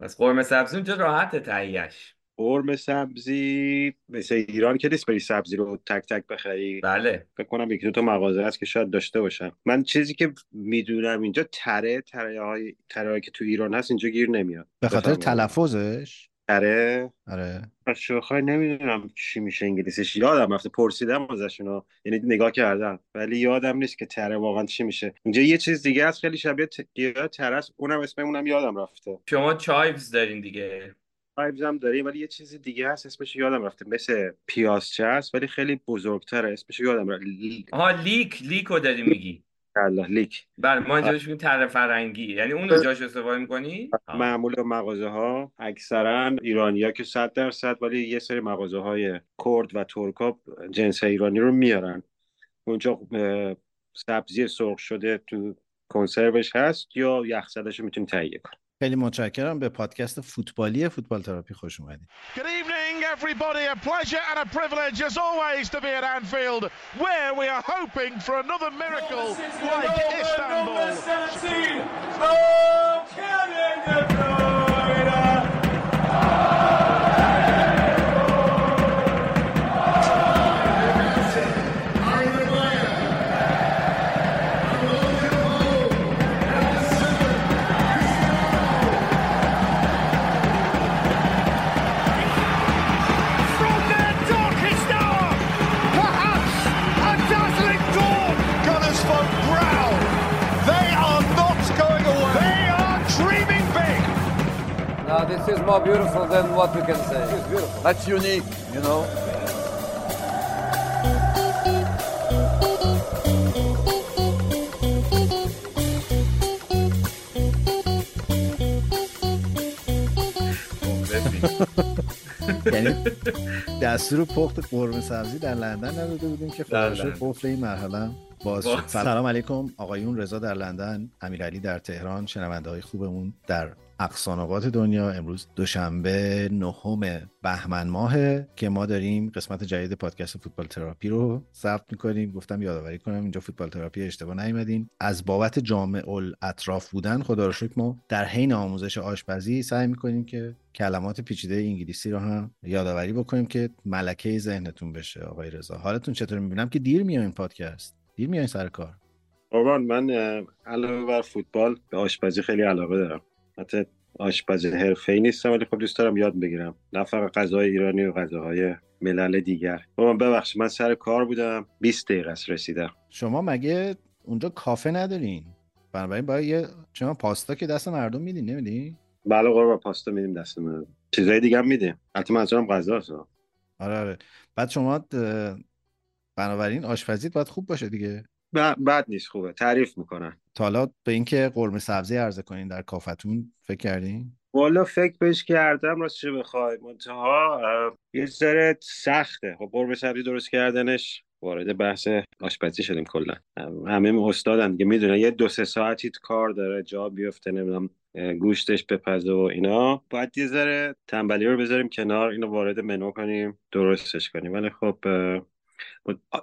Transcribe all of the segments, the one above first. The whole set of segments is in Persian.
بس قرمه سبزی اونجا راحته تهیه‌اش. قرمه سبزی مثل ایران که نیست بری سبزی رو تک تک بخری. بله فکر کنم یک دو تا مغازه هست که شاید داشته باشن. من چیزی که میدونم اینجا تره که تو ایران هست اینجا گیر نمیاد به خاطر تلفظش. آره شوخی نمیدونم چی میشه انگلیسیش، یادم رفته پرسیدم ازشونا، یعنی نگاه کردم ولی یادم نیست که تره واقعا چی میشه. اینجا یه چیز دیگه است خیلی شبیه تره است، اونم اسممونم یادم رفته. شما چایوز دارین دیگه، چایوز هم داریم ولی یه چیز دیگه هست اسمش یادم رفته، مثل پیازچه است ولی خیلی بزرگتره، اسمش یادم رفته. لیکو داری میگی؟ الله لیک. بله ما اینجاش میگیم تره فرنگی، یعنی اون رو جاش استفاده می‌کنی؟ معمولا مغازه ها اکثرا ایرانی‌ها که 100%، ولی یه سری مغازه های کرد و ترکا جنس ایرانی رو میارن. اونجا سبزی سرخ شده تو کنسروش هست یا یخزده‌اش رو میتونی تهیه کنی. خیلی متشکرم. به پادکست فوتبالی فوتبال تراپی خوش اومدید. Everybody, a pleasure and a privilege as always to be at Anfield, where we are hoping for another miracle like Istanbul. Number 17, oh, Kevin De This is more beautiful than what we can say. It's beautiful. That's unique, you know. یعنی دستور پخت قرمه سبزی در لندن نداده بودیم که خودشو پخت این مرحله باز شد. سلام علیکم آقایون، رضا در لندن، امیرعلی در تهران، شنونده‌های خوبمون در اقصان نقاط دنیا. امروز دوشنبه 9 بهمن ماهه که ما داریم قسمت جدید پادکست فوتبال تراپی رو ضبط می‌کنیم. گفتم یادآوری کنم اینجا فوتبال تراپی اشتباه نیومدین. از بابت جامع الاطراف بودن خدا رو شکر ما در حین آموزش آشپزی سعی می‌کنیم که کلمات پیچیده انگلیسی رو هم یادآوری بکنیم که ملکه ذهنتون بشه. آقای رضا حالتون چطور؟ می‌بینم که دیر میاین پادکست، دیر میاین سر کار. قربان، من علاوه بر فوتبال به آشپزی خیلی علاقه دارم. حتی آشپز حرفه‌ای نیستم ولی خب دوست دارم یاد بگیرم، نه فقط غذای ایرانی و غذاهای ملل دیگر. ببخشید من سر کار بودم، 20 دقیقه است رسیدم. شما مگه اونجا کافه ندارین؟ بنابراین باید شما پاستا که دست مردم میدین نمیدین؟ بله قربان، پاستا میدیم دست مردم، چیزای دیگه هم میدیم، البته منظورم غذاست. آره. بعد شما بنابراین آشپزیت باید خوب باشه دیگه. بد نیست، خوبه، تعریف میکنن. تا حالا به اینکه قرمه سبزی عرضه کنین در کافتون فکر کردین؟ والا فکر بهش کردم راستش بخوای، منتها یه ذره سخته. خب قرمه سبزی درست کردنش وارد بحث آشپزی شدیم. کلا همه استادن دیگه، میدونن یه 2-3 ساعتی کار داره، جا بیفته، نمیدونم گوشتش بپزه و اینا. باید یه ذره تنبلی رو بذاریم کنار، اینو وارد منو کنیم، درستش کنیم. ولی خب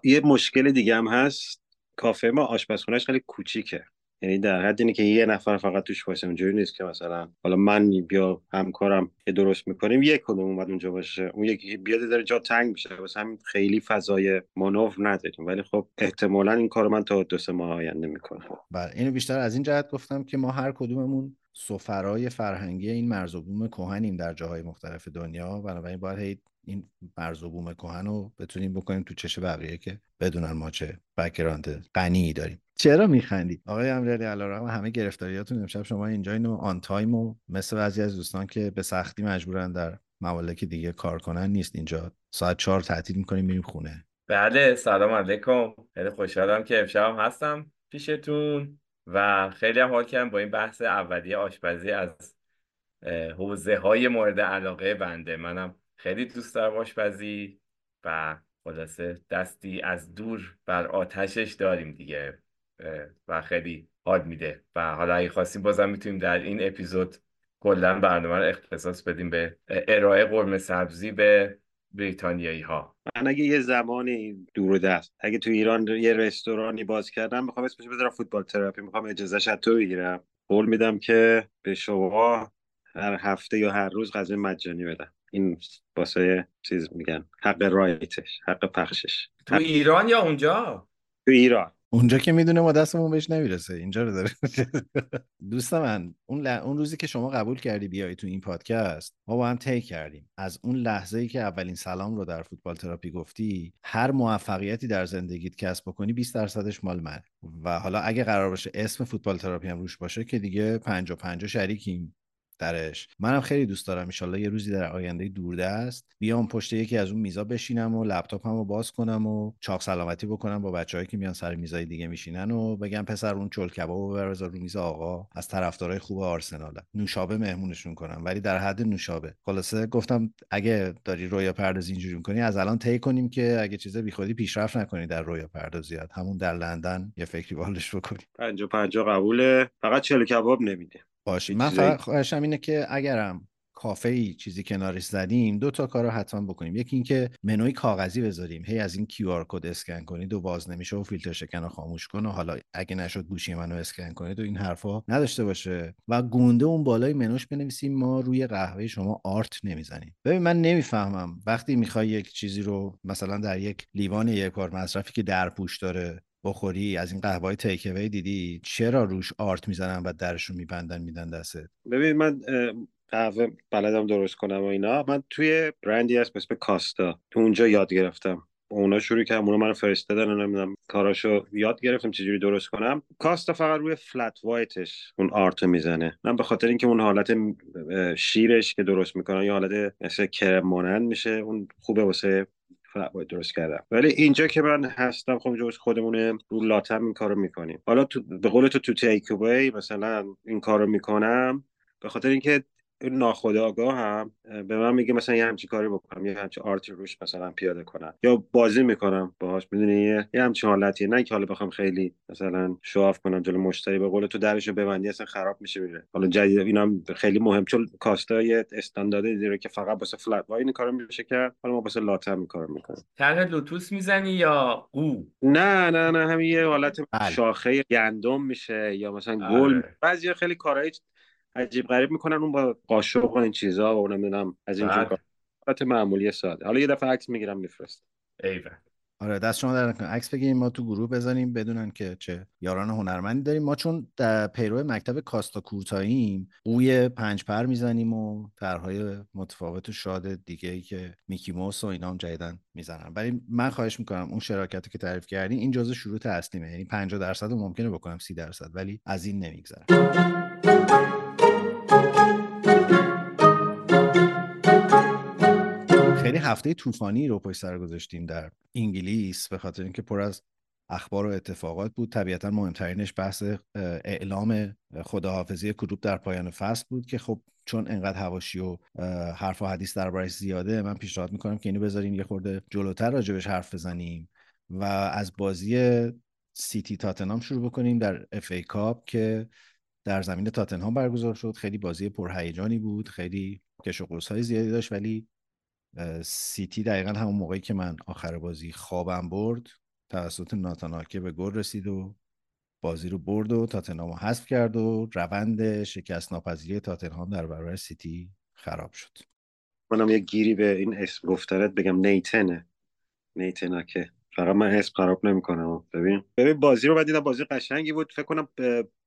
یه مشکل دیگه هم هست، کافه ما آشپزخونهش خیلی کوچیکه، یعنی در حد اینه که یه نفر فقط توش باشه. اونجوری نیست که مثلا حالا من یا همکارم که درست میکنیم یک کدوم اومد اونجا باشه، اون یکی بیاد داره جا تنگ میشه، واسه همین خیلی فضای مانور نداریم. ولی خب احتمالاً این کارو من تا 2-3 ماه آینده میکنم. بله اینو بیشتر از این جهت گفتم که ما هر کدوممون سفرای فرهنگی این مرز و بوم کهنیم در جاهای مختلف دنیا، بنابراین باید این مرز و بوم کهن رو بتونیم بکنیم تو چش بقیه که بدونن ما چه بک‌گراند غنی داریم. چرا میخندید آقای امیرعلی؟ علیرغم همه گرفتاریاتون امشب شما اینجا اینو آن تایم و مثل بعضی از دوستان که به سختی مجبورن در ممالک دیگه کار کنن نیست، اینجا ساعت 4 تعطیل میکنیم میریم خونه. بله سلام علیکم، خیلی خوشحالم که امشب هستم پیشتون و خیلی هم حال کردم با این بحث اولیه آشپزی از حوزه‌های مورد علاقه بنده. منم خیلی دوست دارم آشپزی و خلاصه دستی از دور بر آتشش داریم دیگه و خیلی حال میده. و حالا اگه خواستیم بازم میتونیم در این اپیزود کلا برنامه رو اختصاص بدیم به ارائه قرمه سبزی به بریتانیایی ها. من اگه یه زمانی دور و دست اگه تو ایران یه رستورانی باز کردم میخوام اسمش بذارم فوتبال تراپی، میخوام اجازه شتو بگیرم، قول میدم که به شما هر هفته یا هر روز غذای مجانی بدن. این واسه چیز میگن حق رایتش، حق پخشش. تو ایران یا اونجا؟ تو ایران. اونجا که میدونه ما دستمون بهش نمیرسه، اینجا رو داره. دوست من، اون روزی که شما قبول کردی بیای تو این پادکست، ما با هم طی کردیم. از اون لحظه‌ای که اولین سلام رو در فوتبال تراپی گفتی، هر موفقیتی در زندگیت کسب بکنی 20%ش مال من. و حالا اگه قرار باشه اسم فوتبال تراپی هم روش باشه که دیگه 50-50 شریکیم درش. منم خیلی دوست دارم ان شاءالله یه روزی در آینده دوردست بیام پشت یکی از اون میزا بشینم و لپتاپمو باز کنم و چاق سلامتی بکنم با بچه‌هایی که میان سر میزای دیگه میشینن و بگم پسر اون چل کبابو بذار رو میز آقا از طرفدارای خوب آرسناله، نوشابه مهمونشون کنم، ولی در حد نوشابه. خلاصه گفتم اگه داری رویا پردازی اینجوری می‌کنی از الان طی کنیم که اگه چیزا بیخودی پیشرفت نکنی در رویا پردازیات، همون در لندن یه فکری بالش بکنی. 50-50 قبوله، فقط چل کباب نمیده. باشه، من فقط خواهشم اینه که اگرم کافه‌ای چیزی کنارش زدیم 2 کار رو حتما بکنیم. یکی این که منوی کاغذی بذاریم، هی از این QR کد اسکن کنید و باز نمیشه و فیلتر شکن رو خاموش کن و حالا اگه نشد گوشی منو اسکن کنید و این حرفا نداشته باشه. و گونده اون بالای منوش بنویسیم ما روی قهوه شما آرت نمیزنیم. ببین من نمیفهمم وقتی میخوای یک چیزی رو مثلا در یک لیوان یک بار مصرفی که درپوش داره بخوری، از این قهوه‌های تیک اوی دیدی چرا روش آرت میزنن و درشون میبندن میدن دستت؟ ببین من قهوه بلدم درست کنم و اینا، من توی برندی هست مثل کاستا تو اونجا یاد گرفتم، اونا شروع کردن، اونا منو فرستادن، نمیدونم کاراشو یاد گرفتم چجوری درست کنم. کاستا فقط روی فلت وایتش اون آرتو میزنه، من به خاطر اینکه اون حالت شیرش که درست میکنه یا حالت مثل کرم مانند میشه، اون خوبه واسه باید درست کردم. ولی اینجا که من هستم خب اینجا خودمونه، رو لاتم این کارو میکنیم. حالا تو به قول تو تیک اوی مثلا این کارو میکنم به خاطر اینکه ناخودآگاه هم به من میگه مثلا یه همچین کاری بکنم، یه همچین آرتی روش مثلا پیاده کنم یا بازی میکنم باهاش، میدونی یه همچین حالتیه. نه که حالا بخوام خیلی مثلا شواف کنم جلو مشتری، به قول تو درشو ببندی اصلا خراب میشه میره. حالا جدید اینم خیلی مهم چون کاستای استاندارده دیره که فقط واسه فلت وای این کارو میشه کرد، حالا ما واسه لاتم این کارو میکنیم. طرح لوتوس میزنی یا قو؟ نه همین یه حالت شاخه گندم میشه یا مثلا گل، بعضیا خیلی کارهای عجیب غریب میکنن اون با قاشق و این چیزا و نمیدونم از این جور کارات معمولی ساده. حالا یه دفعه عکس میگیرم میفرستم. ایول. آره دست شما در نکنه، عکس بگیریم ما تو گروه بزنیم بدونن که چه یاران هنرمندی داریم. ما چون در پیرو مکتب کاستا کورتاییم بوی 5 پر میزنیم و پرهای متفاوت و شاد دیگه‌ای که میکی موس و اینا هم جدیدن میزنن. ولی من خواهش میکنم اون شراکتی که تعریف کردین این جزء شروط اصلیمه، یعنی 50% ممکنه بکنم 30%، ولی از این نمیگذره. خیلی هفته طوفانی رو پشت سر گذاشتیم در انگلیس به خاطر اینکه پر از اخبار و اتفاقات بود. طبیعتاً مهمترینش بحث اعلام خداحافظی کلوب در پایان فصل بود که خب چون انقدر حواشی و حرف و حدیث دربارش زیاده، من پیشنهاد میکنم که اینو بذاریم یه خورده جلوتر راجبش حرف بزنیم و از بازی سیتی تاتنهام شروع بکنیم در FA کاپ که در زمین تاتنهام برگزار شد. خیلی بازی پرهیجانی بود، خیلی کش و قوس‌های زیادی داشت، ولی سیتی دقیقاً همون موقعی که من آخر بازی خوابم برد توسط ناتاناکه به گل رسید و بازی رو برد و تاتنهامو حذف کرد و روند شکست ناپذیری تاتنهام در برابر سیتی خراب شد. منم یه گیری به این اسم گفتنت بگم، نیتناکه فقط من اسم خراب نمی‌کنم. ببین بازی رو دیدم، بازی قشنگی بود. فکر کنم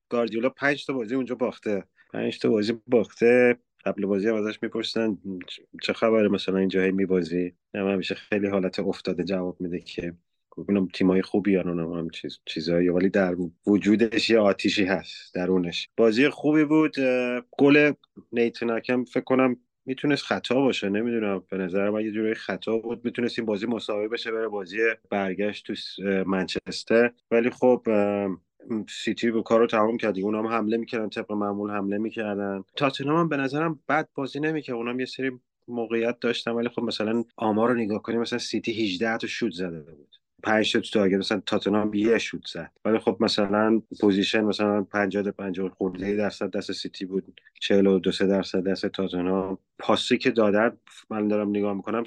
گاردیولا 5 تا بازی اونجا باخته، 5 تا بازی باخته. قبل بازی هم ازش میپرسن چه خبره مثلا اینجا هی میبازی، نه همیشه خیلی حالت افتاده جواب میده که اونم تیمای خوبی ان، اونم هم چیزایی، ولی در وجودش یه آتیشی هست درونش. بازی خوبی بود. گل نیتناکم فکر کنم میتونست خطا باشه، نمیدونم، به نظر من یه جوری خطا بود، میتونست این بازی مساوی بشه بره بازی برگشت تو منچستر. ولی خب سیتی به کارو تمام کرد، اونا هم حمله میکردن، طبق معمول حمله میکردن. تاتنهام هم به نظرم بد بازی نمیکرد، اونا هم یه سری موقعیت داشتن، ولی خب مثلا آمار رو نگاه کنیم مثلا سیتی 18 تا شوت زده بود، 5 تا تارگت، مثلا تاتنهام یه شوت زد، ولی خب مثلا پوزیشن مثلا 50-50 خورده درصد دست سیتی بود، 42-3% دست تاتنهام. پاسی که دادن من دارم نگاه میکنم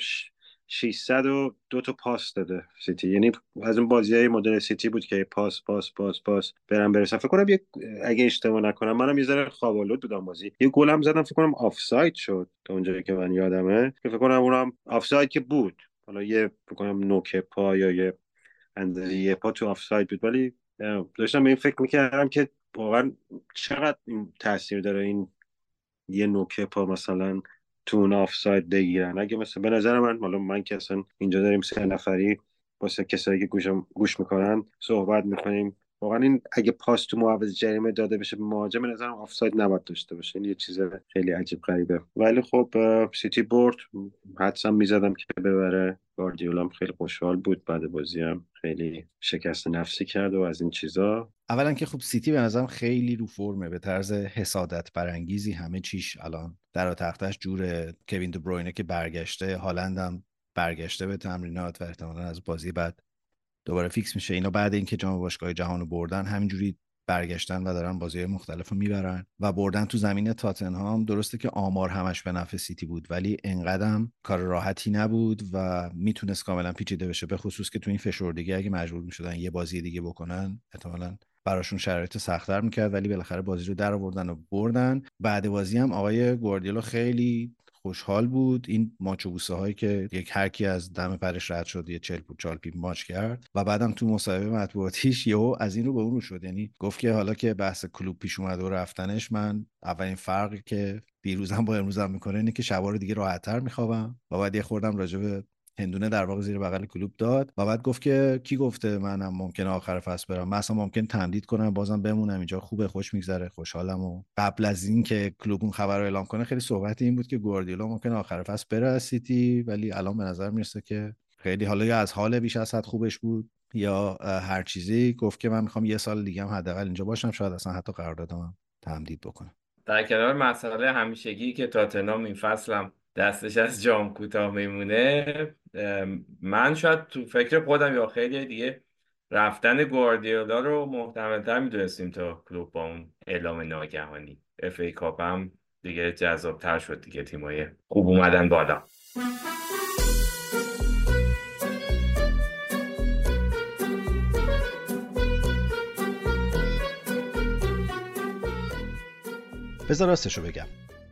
602 تا پاس داده سیتی، یعنی از اون بازیای مدل سیتی بود که پاس پاس پاس پاس برام برسن. فکر کنم اگه اشتباه نکنم منم یه ذره خوابالود بودم بازی، یه گل هم زدم فکر کنم آفساید شد تا اونجایی که من یادمه، که فکر کنم اونم آفساید که بود، حالا یه فکر کنم نوک پا یا یه اندازه پا تو آفساید بود، ولی داشتم به این فکر می‌کردم که واقعا چقدر این تاثیر داره این یه نوک پا مثلا تو اون آفساید بگیرن. اگه مثلا به نظر من، حالا من که اصلا اینجا داریم سه نفری واسه کسایی که گوش میکنن صحبت میکنیم، واقعا این اگه پاس تو محوطه جریمه داده بشه مهاجم، به نظرم آفساید نباید داشته باشه. این یه چیز خیلی عجیب غریبه، ولی خب سیتی برد، حدسم میزدم که ببره. گاردیولام خیلی خوشحال بود بعد بازی، هم خیلی شکست نفسی کرد و از این چیزا. اولا که خب سیتی به نظرم خیلی رو فرمه، به طرز حسادت برانگیزی همه چیش الان در تختش جوره. کوین دو بروینه که برگشته، هالند هم برگشته به تمرینات و احتمالاً از بازی بعد دوباره فیکس میشه. اینا بعد اینکه جام باشگاه‌های جهانو بردن همینجوری برگشتن و دارن بازی‌های مختلفو میبرن و بردن تو زمین تاتنهام. درسته که آمار همش به نفع سیتی بود ولی انقدرم کار راحتی نبود و میتونست کاملا پیچیده بشه، به خصوص که تو این فشردگی اگه مجبور میشدن یه بازی دیگه بکنن احتمالاً براشون شرایط سخت‌تر میکرد، ولی بالاخره بازی رو در آوردن و بردن. بعد بازی هم آقای گواردیولا خیلی خوشحال بود، این ماچوبوسه هایی که یک هرکی از دم پرش رد شد یه 40 پیپ ماچ کرد و بعدم تو مصاحبه مطبوعاتیش یهو از این رو به اون رو شد، یعنی گفت که حالا که بحث کلوب پیش اومد و رفتنش، من اولین فرقی که دیروزم با امروزم میکنه اینه که شبا رو دیگه راحت‌تر میخوابم. و بعد یه خوردم راجب هندونه در واقع زیر بغل کلوب داد و بعد گفت که کی گفته منم ممکنه آخر فصل برم، مثلا ممکن تمدید کنم بازم بمونم اینجا، خوبه، خوش میگذره، خوشحالم. و قبل از این که کلوب اون خبر رو اعلام کنه خیلی صحبت این بود که گواردیولا ممکنه آخر فصل بره از سیتی، ولی الان به نظر میرسه که خیلی حالا یا از حال بیش از حد خوبش بود یا هر چیزی، گفت که من میخوام یه سال دیگه هم حداقل اینجا باشم، شاید اصلا حتی قراردادم تمدید بکنم. در کنار مسئله همیشگی که تاتنهام این فصلم دستش از جام کوتاه میمونه، من شاید تو فکر خودم یا خیلی دیگه رفتن گواردیولا رو محتمل‌تر می‌دونستیم تا کلوب با اون اعلام ناگهانی. FA کاپ هم دیگه جذاب‌تر شد دیگه، تیمای خوب اومدن بالا. بذار راستشو بگم،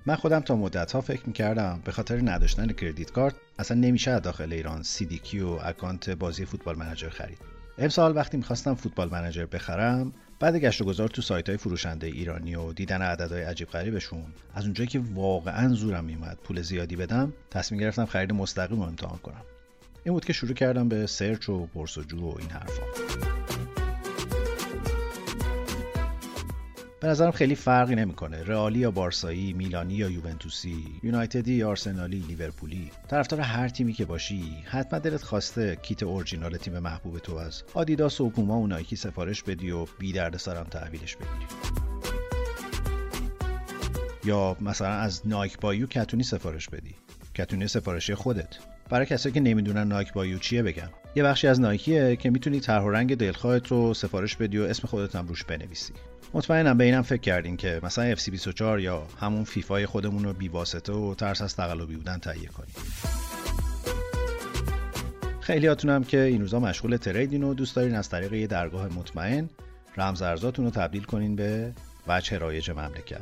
من خودم تا مدت‌ها فکر می‌کردم به خاطر نداشتن کردیت کارت اصلا نمیشه از داخل ایران CDQ و اکانت بازی فوتبال منیجر خرید. امسال وقتی می‌خواستم فوتبال منیجر بخرم، بعد گشت و گذار تو سایت‌های فروشنده ایرانی و دیدن عددهای عجیب غریبشون، از اونجایی که واقعاً زورم میومد پول زیادی بدم، تصمیم گرفتم خرید مستقیم رو امتحان کنم. این بود که شروع کردم به سرچ و پرس‌وجو و این حرفا. به نظرم خیلی فرقی نمیکنه رئالی یا بارسایی، میلانی یا یوونتوسی، یونایتدی یا آرسنالی، لیورپولی، طرفدار هر تیمی که باشی حتما دلت خواسته کیت اورجینال تیم محبوب تو از آدیداس و پوما و نایکی سفارش بدی و بی دردسر هم تحویلش بگیری، یا مثلا از نایک بایو کتونی سفارش بدی، کتونی سفارشی خودت. برای کسایی که نمیدونن نایک بایو چیه بگم، یه بخشی از نایکیه که میتونی طرح و رنگ دلخواهت رو سفارش بدی و اسم خودت هم روش بنویسی. مطمئنم به اینم فکر کردین که مثلا FC24 یا همون فیفای خودمون رو بی‌واسطه و ترس از تقلبی بودن تهیه کنید. خیلیاتونم که این روزا مشغول تریدین و دوست دارین از طریق یه درگاه مطمئن رمزارزاتون رو تبدیل کنین به وجه رایج مملکت،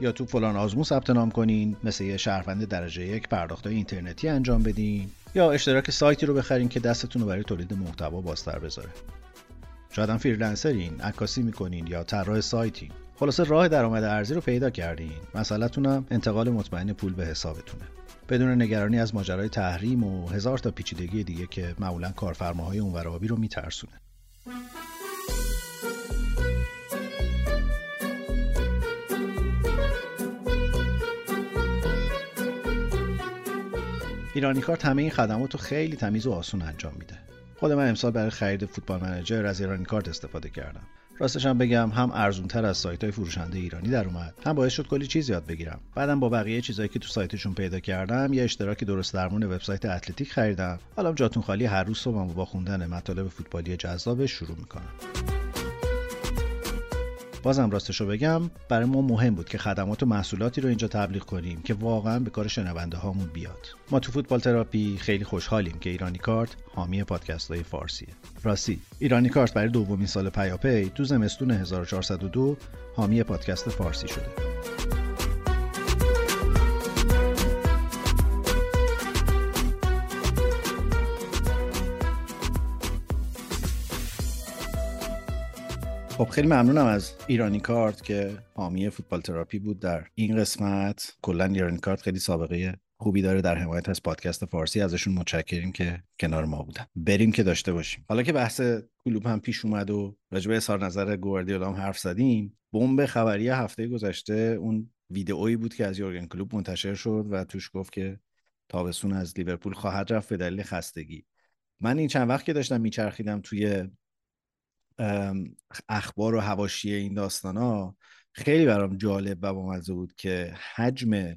یا تو فلان آزمون ثبت نام کنین، مثل یه شهروند درجه یک پرداخت‌های اینترنتی انجام بدین، یا اشتراک سایتی رو بخرین که دستتون رو برای تولید محتوا بازتر بذاره. شاید هم فریلنسرین، عکاسی میکنین یا طراح سایتین. خلاصه راه درآمد ارزی رو پیدا کردین. مسئله‌تون هم انتقال مطمئن پول به حسابتونه، بدون نگرانی از ماجرای تحریم و هزار تا پیچیدگی دیگه که معمولاً کارفرماهای اونور آبی رو میترسونه. ایرانی کارت همه این خدمات رو خیلی تمیز و آسون انجام میده. خود من امسال برای خرید فوتبال منیجر از ایرانی کارت استفاده کردم. راستش هم بگم هم ارزونتر از سایت‌های فروشنده ایرانی در اومد، هم باعث شد کلی چیز یاد بگیرم. بعدم با بقیه چیزایی که تو سایتشون پیدا کردم یه اشتراک درست درمون وبسایت اتلتیک خریدم. حالا جاتون خالی، هر روز صبحم با خوندن مطالب فوتبالی جذاب شروع می‌کنم. بازم راستشو بگم برای ما مهم بود که خدمات و محصولاتی رو اینجا تبلیغ کنیم که واقعا به کار شنونده هامون بیاد. ما تو فوتبال تراپی خیلی خوشحالیم که ایرانی کارت حامی پادکست‌های فارسیه. راستی ایرانی کارت برای دومین سال پیاپی تو زمستون 1402 حامی پادکست فارسی شده. خب خیلی ممنونم از ایرانی کارت که حامی فوتبال تراپی بود در این قسمت. کلا ایرانی کارت خیلی سابقه خوبی داره در حمایت از پادکست فارسی، ازشون متشکریم که کنار ما بودن. بریم که داشته باشیم. حالا که بحث کلوب هم پیش اومد و راجع به اظهار نظر گواردیولا هم حرف زدیم، بمب خبری هفته گذشته اون ویدئویی بود که از یورگن کلوپ منتشر شد و توش گفت که تابستون از لیورپول خواهد رفت به دلیل خستگی. من این چند وقت که داشتم میچرخیدم توی اخبار و حواشی این داستانا، خیلی برام جالب و بامزه بود که حجم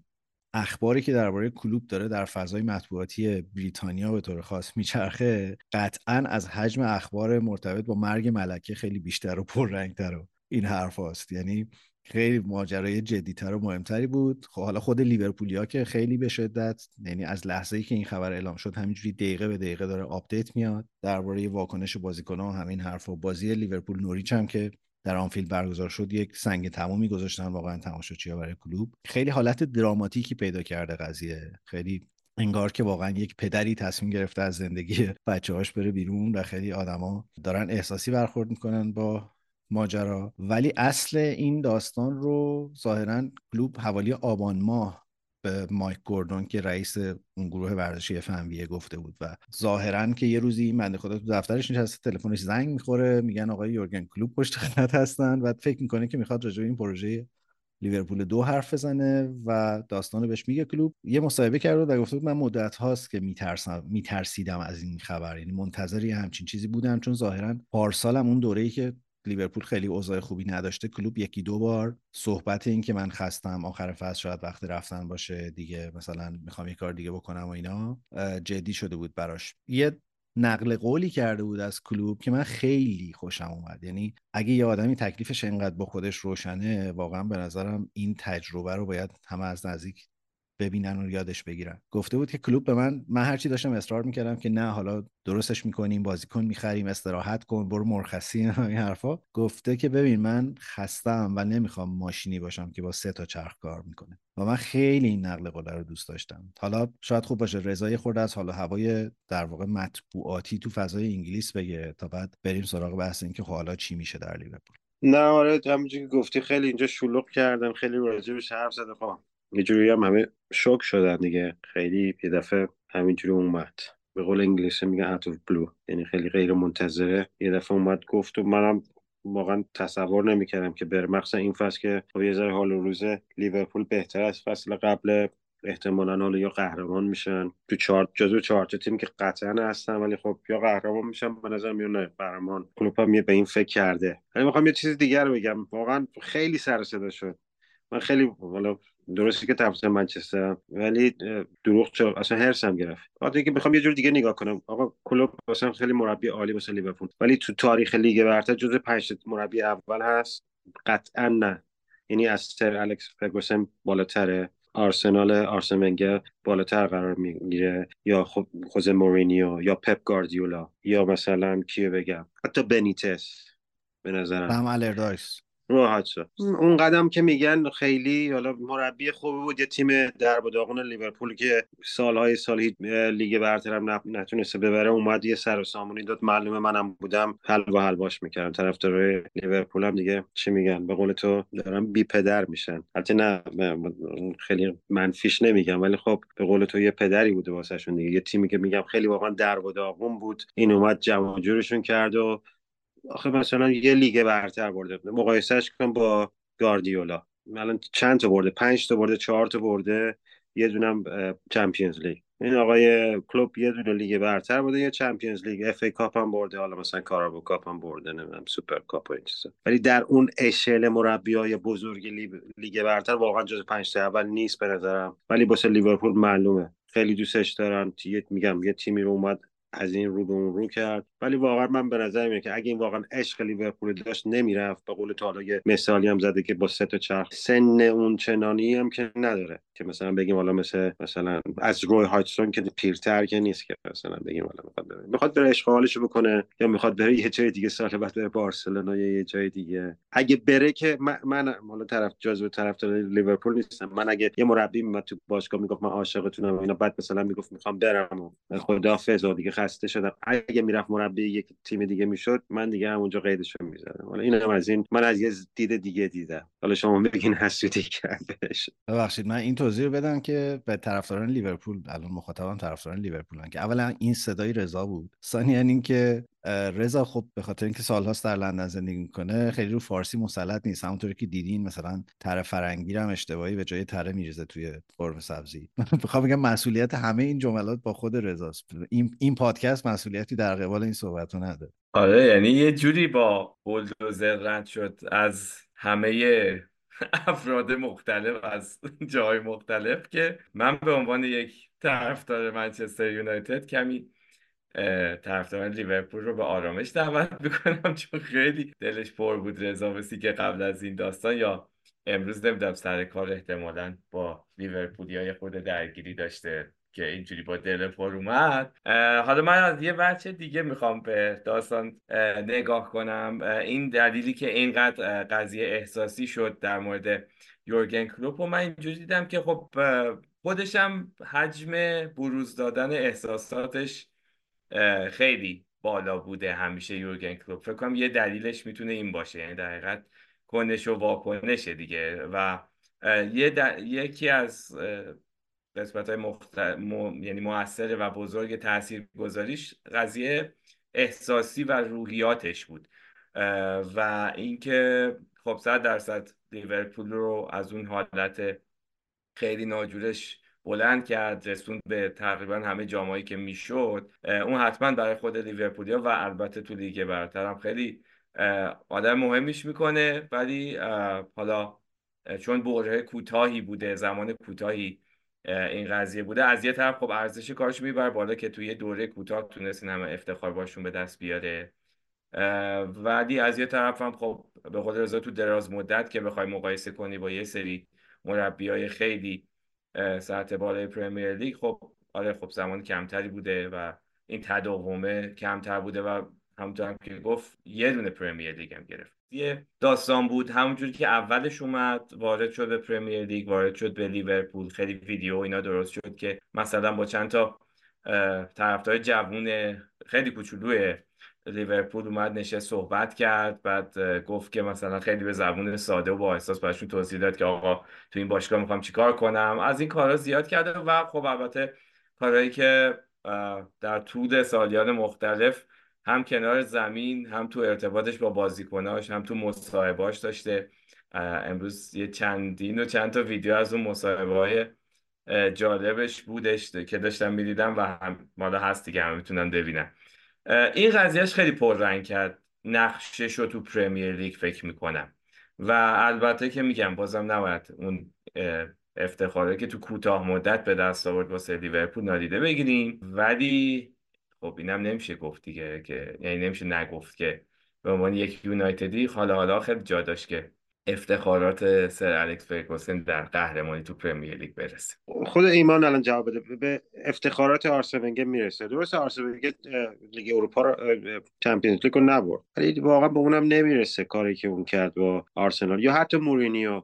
اخباری که درباره کلوب داره در فضای مطبوعاتی بریتانیا به طور خاص میچرخه، قطعاً از حجم اخبار مرتبط با مرگ ملکه خیلی بیشتر و پررنگتر و این حرف هاست. یعنی خیلی ماجرای جدی‌تر و مهمتری بود. خب حالا خود لیورپولیا که خیلی به شدت، یعنی از لحظه‌ای که این خبر اعلام شد همینجوری دقیقه به دقیقه داره آپدیت میاد درباره واکنش بازیکن‌ها و همین حرفا. بازی لیورپول نوریچ هم که در آنفیلد برگزار شد یک سنگ تمامی گذاشتن واقعا تماشاگرها برای کلوب. خیلی حالت دراماتیکی پیدا کرده قضیه، خیلی انگار که واقعا یک پدری تصمیم گرفته از زندگی بچه‌هاش بره بیرون و خیلی آدما دارن احساسی برخورد می‌کنن با ماجرا. ولی اصل این داستان رو ظاهرا کلوب حوالی آبان ماه به مایک گوردون که رئیس اون گروه ورزشی فنویه گفته بود و ظاهرا که یه روزی این بنده خدا تو دفترش نشسته، تلفنش زنگ میخوره، میگن آقای یورگن کلوب پشت خط هستن و فکر میکنه که میخواد راجع به این پروژه لیورپول 2 حرف بزنه و داستانو بهش میگه کلوب. یه مصاحبه کرد و گفته بود من مدت هاست که میترسیدم از این خبر، یعنی منتظری همچین چیزی بودم، چون ظاهرا پارسالم اون دوره‌ای که لیورپول خیلی اوضاع خوبی نداشته کلوب یکی دو بار صحبت این که من خستم، آخر فصل شاید وقت رفتن باشه دیگه، مثلا میخوام یه کار دیگه بکنم و اینا، جدی شده بود براش. یه نقل قولی کرده بود از کلوب که من خیلی خوشم اومد. یعنی اگه یه آدمی تکلیفش اینقدر با خودش روشنه، واقعا به نظرم این تجربه رو باید همه از نزدیک ببینن و یادش بگیرن. گفته بود که کلوب به من هرچی داشتم اصرار میکردم که نه حالا درستش میکنیم، بازیکن میخریم، استراحت کن، برو مرخصی، این حرفا. گفته که ببین من خستم و نمیخوام ماشینی باشم که با 3 تا چرخ کار میکنه. و من خیلی این نقل قول رو دوست داشتم. حالا شاید خوب باشه رضایی خورده از حالا هوای در واقع مطبوعاتی تو فضای انگلیس بگه تا بعد بریم سراغ بحث این که حالا چی میشه در لیورپول. نه آره همونجوری که گفتی خیلی اینجا شلوغ کردن، خیلی راجبش حرف زدن، یه جوری هم همه شوک شدن دیگه، خیلی یه دفعه همینجوری اومد، به قول انگلیسی میگن out of blue، یعنی خیلی غیر منتظره یه دفعه اومد گفت. و منم واقعا تصور نمیکردم که برمخص این فصل که یه ذره حال و روز لیورپول بهتر از فصل قبل، احتمالاً حالا یا قهرمان میشن تو جزو 4 تا تیم که قطعا هستن، ولی خب یا قهرمان میشن به نظر میاد نه قهرمان. کلوپ هم به این فکر کرده. ولی میخوام یه چیز دیگه رو بگم، واقعا خیلی سر و صدا شد. من خیلی والا درسته که طرفدار منچسترم ولی دروغ چه اصلا هرسم گرفت. وقتی که میخوام یه جور دیگه نگاه کنم، آقا کلوپ مثلا خیلی مربی عالی واسه لیورپول، ولی تو تاریخ لیگ برتر جزو 5 مربی اول هست؟ قطعا نه. یعنی از سر الکس فرگوسن بالاتره، آرسن ونگر بالاتر قرار میگیره، یا خب خوزه مورینیو یا پپ گاردیولا یا مثلا کیو بگم، حتی بنیتس به نظرم، هم الردایس راحت شد. اون قدم که میگن خیلی حالا مربی خوبی بود، یه تیم درب و داغون لیورپول که سالهای سال هیچ لیگ برتر هم نتونسته ببره، اومد یه سر و سامونی داد. معلومه منم بودم حلوا حلواش میکردم. طرفدارای لیورپول هم دیگه چی میگن، به قول تو دارن بی پدر میشن. البته نه خیلی منفیش نمیگم، ولی خب به قول تو یه پدری بوده واسهشون دیگه، یه تیمی که میگم خیلی واقعا درب و داغون بود، این اومد جمع جورشون کرد و آخه مثلا یه لیگ برتر برده. مقایسهش کن با گاردیولا، الان چند تا برده؟ 5 تا برده، 4 تا برده، یه دونم چمپیونز لیگ. این آقای کلوب یه دونه لیگ برتر برده، یه چمپیونز لیگ، اف ای کاپ هم برده، حالا مثلا کاراباو کاپ هم برده، نمیدونم سوپر کاپ و این چیزا. ولی در اون اشل مربیای بزرگ لیگ برتر واقعا جز 5 تا اول نیست به نظرم. ولی واسه لیورپول معلومه خیلی دوستش دارن، میگم یه تیمی رو اومد از این رو به اون رو کرد. ولی واقعا من به نظر میاد که اگه این واقعا عشق لیورپول داشت نمیرفت. به قول طالای مثالی هم زده که با سه تا چرخ. سن اون چنانی هم که نداره که مثلا بگیم حالا مثلا از روی هایتسون که پیرتر که نیست که مثلا بگیم حالا میخواد بره عشق حالشو بکنه یا میخواد بره یه جای دیگه سال بعد بره بارسلونا یا یه جای دیگه. اگه بره که من حالا طرفدار لیورپول نیستم. من اگه یه مربی میومد تو باشگاه میگفت من عاشقتونم اینا، بعد مثلا میگفت میخوام برم و خداحافظ دیگه خسته شدم، اگه میرفت مربی یک تیم دیگه میشد، من دیگه همونجا قیدشو میزدم. حالا اینم از این من از یه دید دیگه دیدم. حالا شما بگین حسودی کردش. ببخشید من این توضیح رو بدم که به طرفداران لیورپول، الان مخاطبم طرفداران لیورپولن، که اولا این صدای رضا بود، ثانیا اینکه رضا خب به خاطر اینکه سالهاست در لندن زندگی میکنه خیلی رو فارسی مسلط نیست. همونطوری که دیدین مثلا تره فرنگی هم اشتباهی به جای تره میریزه توی قرمه سبزی. من میخوام بگم مسئولیت همه این جملات با خود رضاست. این پادکست مسئولیتی در قبال این صحبتو نداره. آره، یعنی یه جوری با بولدوزر رد شد از همه افراد مختلف از جای مختلف که من به عنوان یک طرفدار منچستر یونایتد کمی طرفدار لیورپول رو به آرامش دعوت میکنم، چون خیلی دلش پر بود رضا وسی که قبل از این داستان یا امروز نمیدونم سر کار احتمالاً با لیورپولیای خود درگیری داشته که اینجوری با دل پر اومد. حالا من از یه بچه دیگه میخوام به داستان نگاه کنم. این دلیلی که اینقدر قضیه احساسی شد در مورد یورگن کلوپ و من اینجوری دیدم که خب خودش هم حجم بروز دادن احساساتش خیلی بالا بوده همیشه یورگن کلوپ. فکر کنم یه دلیلش میتونه این باشه، یعنی در حقیقت کنش و واکنشه دیگه. و یکی از قسمت‌های یعنی مؤثر و بزرگ تاثیرگذاریش قضیه احساسی و روحیاتش بود و اینکه خب 100% لیورپول رو از اون حالت خیلی ناجورش بلند کرد، رسوند به تقریبا همه جامایی که میشد. اون حتما برای خود لیورپولیا و البته تو لیگ برتر هم خیلی آدم مهمیش میکنه، ولی حالا چون بره کوتاهی بوده، زمان کوتاهی این قضیه بوده، از یه طرف خب ارزش کارش میبره بالا که توی دوره کوتاه تونست این همه افتخار باشون به دست بیاره، ولی از یه طرف هم خب به خود رضا تو دراز مدت که بخوای مقایسه کنی با یه سری مربیای خیلی سطح بالای پرمیر لیگ، خب آره خب زمان کمتری بوده و این تداومه کمتر بوده و همونطور هم که گفت یه دونه پرمیر لیگ هم گرفت. یه داستان بود همونجوری که اولش اومد وارد شد به پرمیر لیگ، وارد شد به لیورپول، خیلی ویدیو اینا درست شد که مثلا با چند تا طرفدار جوون خیلی کوچولوی لیورپول اومد نشست صحبت کرد، بعد گفت که مثلا خیلی به زبون ساده و با احساس براشون توضیح داد که آقا تو این باشگاه میخوام چیکار کنم. از این کارا زیاد کرده و خب البته کارهایی که در طول سالیان مختلف هم کنار زمین، هم تو ارتباطش با بازیکناش، هم تو مصاحبهاش داشته. امروز یه چند تا ویدیو از اون مصاحبه‌های جالبش بودش که داشتم می‌دیدم و هم مالا هست دیگه، هم میتونم ببینم. این قضیهش خیلی پررنگ کرد نقشش رو تو پرمیر لیگ فکر میکنم و البته که میگم بازم نباید اون افتخاره که تو کوتاه مدت به دست آورد واسه لیورپول نادیده بگیریم، ولی خب اینم نمیشه گفت دیگه که یعنی نمیشه نگفت که به عنوان یک یونایتدی حالا خیلی جا داشت که افتخارات سر الکس فرگوسن در قهرمانی تو پرمیر لیگ برسه. خود ایمان الان جواب بده. به افتخارات آرسن ونگر میرسه. درسته آرسن ونگر لیگ اروپا رو چمپیونز لیگ رو نبرد، ولی واقعا به اونم نمیرسه کاری که اون کرد با آرسنال یا حتی مورینیو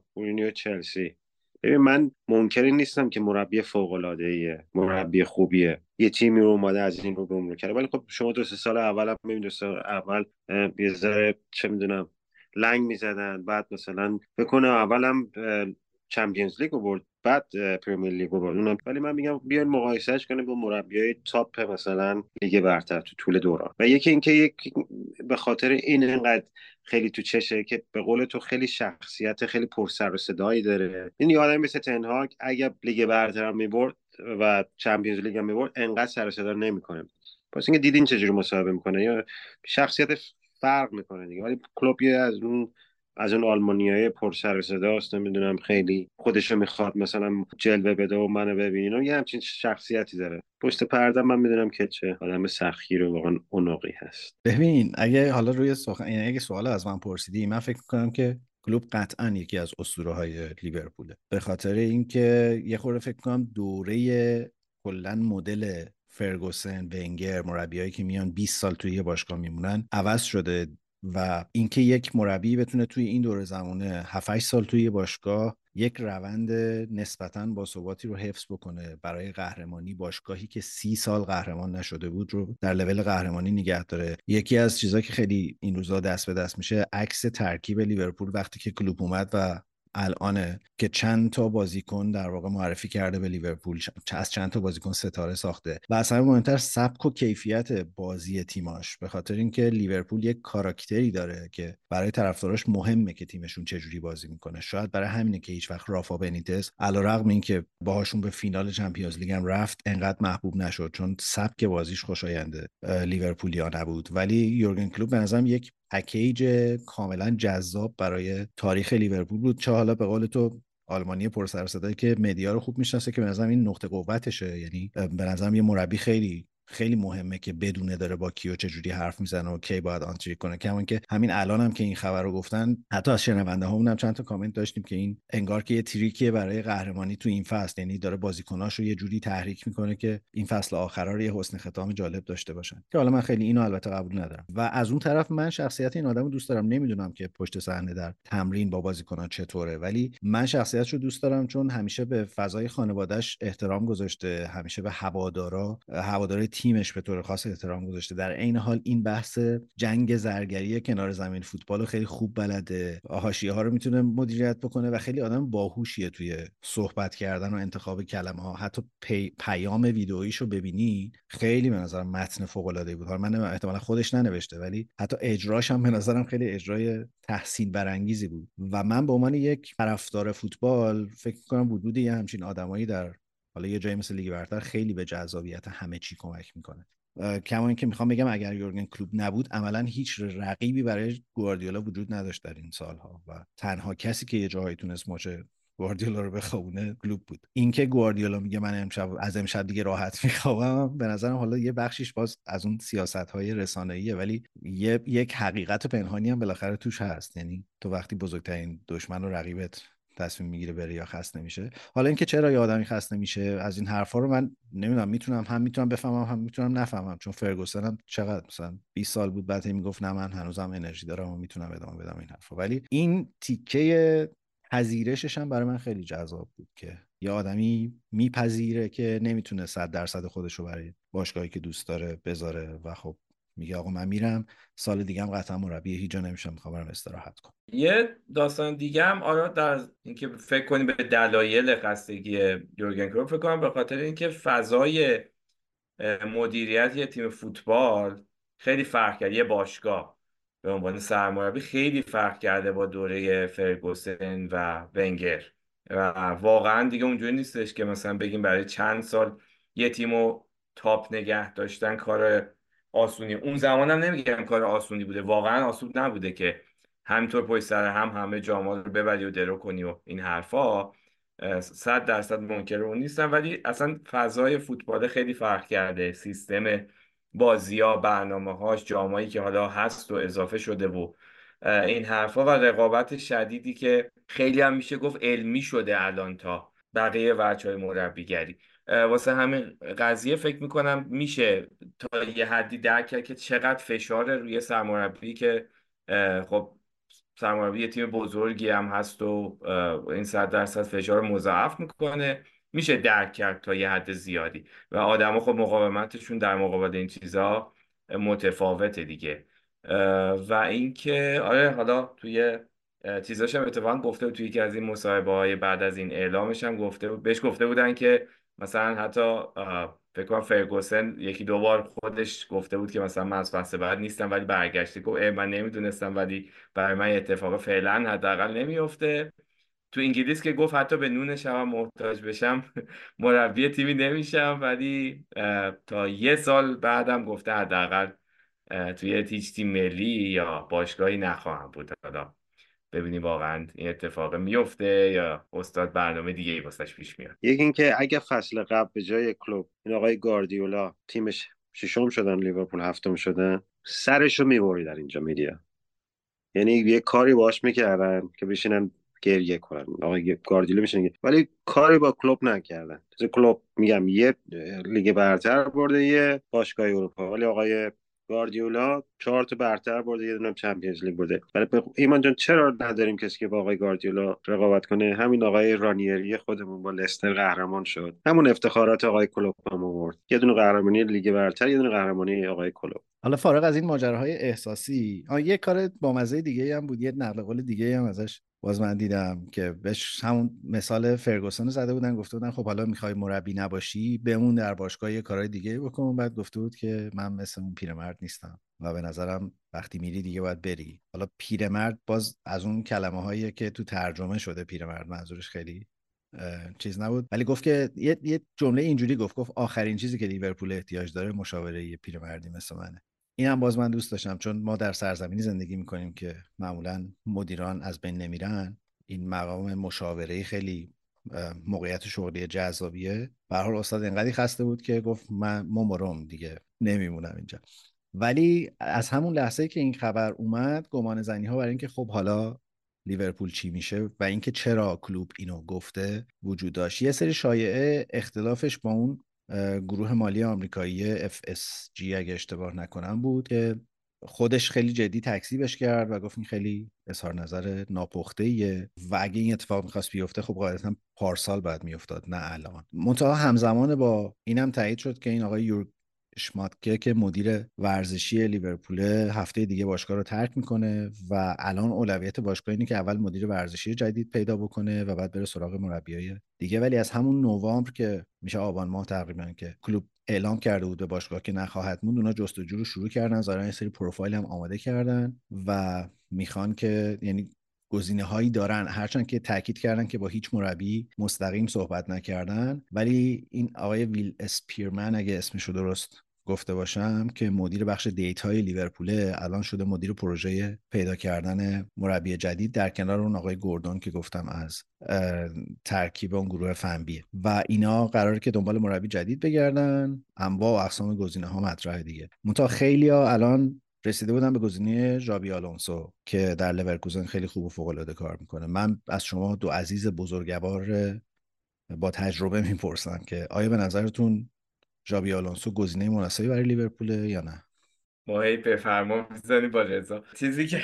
چلسی. ببین من منکر نیستم که مربی فوق‌العاده‌ایه، مربی خوبیه، یه تیمی رو اومده از این رو به اون رو کرده، ولی خب شما دو سه سال اولم ببین، دو سه اول یه ذره چه میدونم لنگ میزدن، بعد مثلا بکنه اولم چمپیونز لیگ رو برد، بعد پرمیر لیگ رو برد اونم. ولی من میگم بیاین مقایسهش کنه با مربیای تاپ مثلا لیگ برتر تو طول دوران. و یکی اینکه یک به خاطر این انقدر خیلی تو چشه که به قول تو خیلی شخصیت خیلی پرسر و صدایی داره. این یادم مثل تنهاگ اگه لیگ برتر هم میبرد و چمپیونز لیگ هم میبرد انقدر سر و صدا نمیکنه. پس اینکه دیدین چه جوری مصاحبه میکنه، یا شخصیت فرق میکنه دیگه. ولی کلوب از اون از اون آلمانیای پر سر و صداست، نمیدونم خیلی خودشو میخواد مثلا جلوه بده و منو ببینین و یه همچین شخصیتی داره. پشت پرده من میدونم که چه آدم سختگیر و واقعا اونقی هست. ببین اگه حالا روی اگه سوال از من پرسیدی، من فکر می‌کنم که کلوب قطعاً یکی از اسطوره‌های لیورپوله، به خاطر اینکه یه خورده فکر می‌کنم دوره کلاً مدل فرگوسن، ونگر، مربیایی که میان 20 سال توی یه باشگاه میمونن عوض شده و اینکه یک مربی بتونه توی این دوره زمانه 7-8 سال توی یه باشگاه یک روند نسبتاً باثباتی رو حفظ بکنه برای قهرمانی، باشگاهی که 30 سال قهرمان نشده بود رو در لول قهرمانی نگه داره. یکی از چیزایی که خیلی این روزا دست به دست میشه عکس ترکیب لیورپول وقتی که کلوب اومد و الانه که چند تا بازیکن در واقع معرفی کرده به لیورپول، از چند تا بازیکن ستاره ساخته و از همه مهمتر سبک و کیفیت بازی تیماش، به خاطر اینکه لیورپول یک کاراکتری داره که برای طرفداراش مهمه که تیمشون چجوری بازی میکنه. شاید برای همینه که هیچ وقت رافا بنیتز علیرغم اینکه باهاشون به فینال چمپیونز لیگ هم رفت انقدر محبوب نشد، چون سبک بازیش خوشایند لیورپولیا نبود. ولی یورگن کلوپ به نظرم یک پکیج کاملا جذاب برای تاریخ لیورپول بود، چه حالا به قول تو آلمانی پر سر و صدا که مدیا رو خوب میشناسه که به نظرم این نقطه قوتشه. یعنی به نظرم یه مربی خیلی خیلی مهمه که بدونه داره با کیو چه جوری حرف میزنه و کی باید آنتری کنه. کمان که همین الان هم که این خبر رو گفتن حتی از شنونده هامون هم چند تا کامنت داشتیم که این انگار که یه تریکیه برای قهرمانی تو این فصل، یعنی داره بازیکناشو یه جوری تحریک میکنه که این فصل آخرا رو یه حسن ختام جالب داشته باشن، که حالا من خیلی اینو البته قبول ندارم. و از اون طرف من شخصیت این آدمو دوست دارم، نمیدونم که پشت صحنه در تمرین با بازیکن‌ها چطوره، ولی من شخصیتشو دوست دارم چون همیشه به فضای خانواده‌اش احترام گذاشته، همیشه به هوادارای تیمش به طور خاص احترام گذاشته. در عین حال این بحث جنگ زرگری کنار زمین فوتبالو خیلی خوب بلده، حاشیه ها رو میتونه مدیریت بکنه و خیلی آدم باهوشیه توی صحبت کردن و انتخاب کلمه ها. حتی پیام ویدئویشو ببینی خیلی به نظر متن فوق العاده بود. من احتمالاً خودش ننوشته ولی حتی اجراش هم به نظرم خیلی اجرای تحسین برانگیزی بود و من به عنوان یک طرفدار فوتبال فکر کنم وجود یه همچین آدمایی در حالا یه جایی مثل لیگ برتر خیلی به جذابیت همه چی کمک میکنه. کما اینکه میخوام بگم اگر یورگن کلوپ نبود عملا هیچ رقیبی برای گواردیولا وجود نداشت در این سالها و تنها کسی که یه جایی تونست مچ گواردیولا رو بخوابونه کلوپ بود. اینکه گواردیولا میگه من امشب دیگه راحت میخوابم، به نظرم حالا یه بخشیش باز از اون سیاست‌های رسانه‌ایه ولی یک حقیقت پنهانی هم بالاخره توش هست. یعنی تو وقتی بزرگترین دشمن و رقیبت تصمیم میگیره بره یا خسته نمیشه. حالا اینکه چرا یه آدمی خسته نمیشه از این حرفا رو من نمیدونم، میتونم بفهمم هم میتونم نفهمم، چون فرگوسن هم چقدر مثلا 20 سال بود بعد میگفت نه من هنوزم انرژی دارم و میتونم ادامه بدم این حرفا، ولی این تیکه پذیرشش هم برای من خیلی جذاب بود که یه آدمی میپذیره که نمیتونه 100% خودش رو برای باشگاهی که دوست داره بذاره و خب میگه آقا من میرم سال دیگه هم قطعا مربی هیچ جا نمیشم، میخوام برم استراحت کنم. یه داستان دیگه هم آره در اینکه فکر کنیم به دلایل خستگی یورگن کلوپ فکر کنم به خاطر اینکه فضای مدیریت یه تیم فوتبال خیلی فرق کرد. یه باشگاه به عنوان سرمربی خیلی فرق کرده با دوره فرگوسن و ونگر و واقعا دیگه اونجوری نیستش که مثلا بگیم برای چند سال یه تیمو تاپ نگه داشتن کار آسونی. اون زمان هم نمیگم کار آسونی بوده، واقعا آسون نبوده که همینطور پشت سر هم همه جامعه رو ببری و درو کنی و این حرفا 100% منکر اون نیستم، ولی اصلا فضای فوتبال خیلی فرق کرده، سیستم بازی‌ها، برنامه‌هاش، جامعه‌ای که حالا هست و اضافه شده و این حرفا و رقابت شدیدی که خیلی هم میشه گفت علمی شده الان تا بقیه وجه‌های مربیگری. واسه همین قضیه فکر میکنم میشه تا یه حدی درک کرد که چقدر فشار روی سرمربی که خب سرمربی یه تیم بزرگی هم هست و این 100% فشار مضاعف میکنه، میشه درک کرد تا یه حد زیادی و آدم ها خب مقاومتشون در مقابل این چیزها متفاوته دیگه. و اینکه آره حالا توی چیزاش هم اتفاقا گفته بود، توی یکی از این مصاحبه های بعد از این اعلامش هم بهش گفته بودن که مثلا حتی فکر کنم فرگوسن یکی دو بار خودش گفته بود که مثلا من از فصل بعد نیستم، ولی برگشته گفت من نمیدونستم ولی برای من اتفاق فعلا حداقل نمیفته. تو انگلیس که گفت حتی به نون شبم محتاج بشم مربی تیمی نمیشم، ولی تا یه سال بعدم گفته حداقل توی هیچ تیم ملی یا باشگاهی نخواهم بود. حالا ببینیم واقعا این اتفاق میفته یا استاد برنامه دیگه ای واسش پیش میاد. یکی اینکه اگه فصل قبل به جای کلوب این آقای گاردیولا تیمش ششم شدن، لیورپول هفتم شدن، سرشو میبرید در اینجا میدیا، یعنی یه کاری باهاش میکردن که بشینن گریه کنن. آقای گاردیولا میشن، ولی کاری با کلوب نکردن. چون کلوب میگم یه لیگ برتر برده، یه باشگاه اروپا، ولی آقای گاردیولا 4 تا برتر برده، یه دونه چمپیونز لیگ برده. ولی ایمان جان چرا نداریم کسی که با آقای گاردیولا رقابت کنه؟ همین آقای رانیری خودمون با لستر قهرمان شد، همون افتخارات آقای کلوب هم آورد، یه دونه قهرمانی لیگ برتر، یه دونه قهرمانی آقای کلوب. حالا فارغ از این ماجراهای احساسی، یه کار بامزه دیگه هم بود، یه نقل قول دیگه هم ازش باز من دیدم که بهش همون مثال فرگوسن رو زده بودن، گفته بودن خب حالا میخوای مربی نباشی، بمون در باشگاه یه کارهای دیگه بکن. بعد گفته بود که من مثل اون پیرمرد نیستم و به نظرم وقتی میری دیگه باید بری. حالا پیرمرد باز از اون کلمه هایی که تو ترجمه شده، پیرمرد منظورش خیلی چیز نبود، ولی گفت که یه جمله اینجوری گفت آخرین چیزی که لیورپول احتیاج داره مشاوره یه پیرمردی مثل منه. این هم باز من دوست داشتم، چون ما در سرزمینی زندگی میکنیم که معمولاً مدیران از بین نمیرن، این مقام مشاوره خیلی موقعیت شغلی جذابیه. به هر حال استاد انقدی خسته بود که گفت من ممرم دیگه نمیمونم اینجا. ولی از همون لحظه که این خبر اومد، گمان زنی ها برای اینکه خب حالا لیورپول چی میشه و اینکه چرا کلوب اینو گفته وجود داشت. یه سری شایعه اختلافش با اون گروه مالی آمریکایی FSG اگه اشتباه نکنم بود که خودش خیلی جدی تکذیبش کرد و گفت این خیلی اظهار نظر ناپخته‌ایه و اگه این اتفاق می‌خواست بیفته خب قاعدتاً پارسال بعد می‌افتاد نه الان. منتها همزمان با اینم تایید شد که این آقای یورگ شماتکه که مدیر ورزشی لیورپول هفته دیگه باشگاه رو ترک میکنه و الان اولویت باشگاه اینه که اول مدیر ورزشی جدید پیدا بکنه و بعد بره سراغ مربیای دیگه. ولی از همون نوامبر که میشه آبان ماه تقریبا که کلوب اعلام کرده بود به باشگاه که نخواهد موند، اونا جستجو رو شروع کردن، ظاهرا یه سری پروفایل هم آماده کردن و میخوان که یعنی گزینه‌هایی دارن، هرچند که تاکید کردن که با هیچ مربی مستقیم صحبت نکردن. ولی این آقای ویل اسپیرمن اگه اسمش رو درست گفته باشم که مدیر بخش دیتای لیورپول الان شده مدیر پروژه پیدا کردن مربی جدید در کنار اون آقای گوردون که گفتم از ترکیب اون گروه فنبیه و اینا قراره که دنبال مربی جدید بگردن. انواع و اقسام گزینه‌ها مطرحه دیگه. منتها خیلی‌ها الان رسیده بودم به گزینه ژابی آلونسو که در لورکوزن خیلی خوب و فوق‌العاده کار میکنه. من از شما دو عزیز بزرگوار با تجربه میپرسم که آیا به نظرتون ژابی آلونسو گزینه مناسبی برای لیورپوله یا نه؟ ما هی بفرما میزنیم با رضا. چیزی که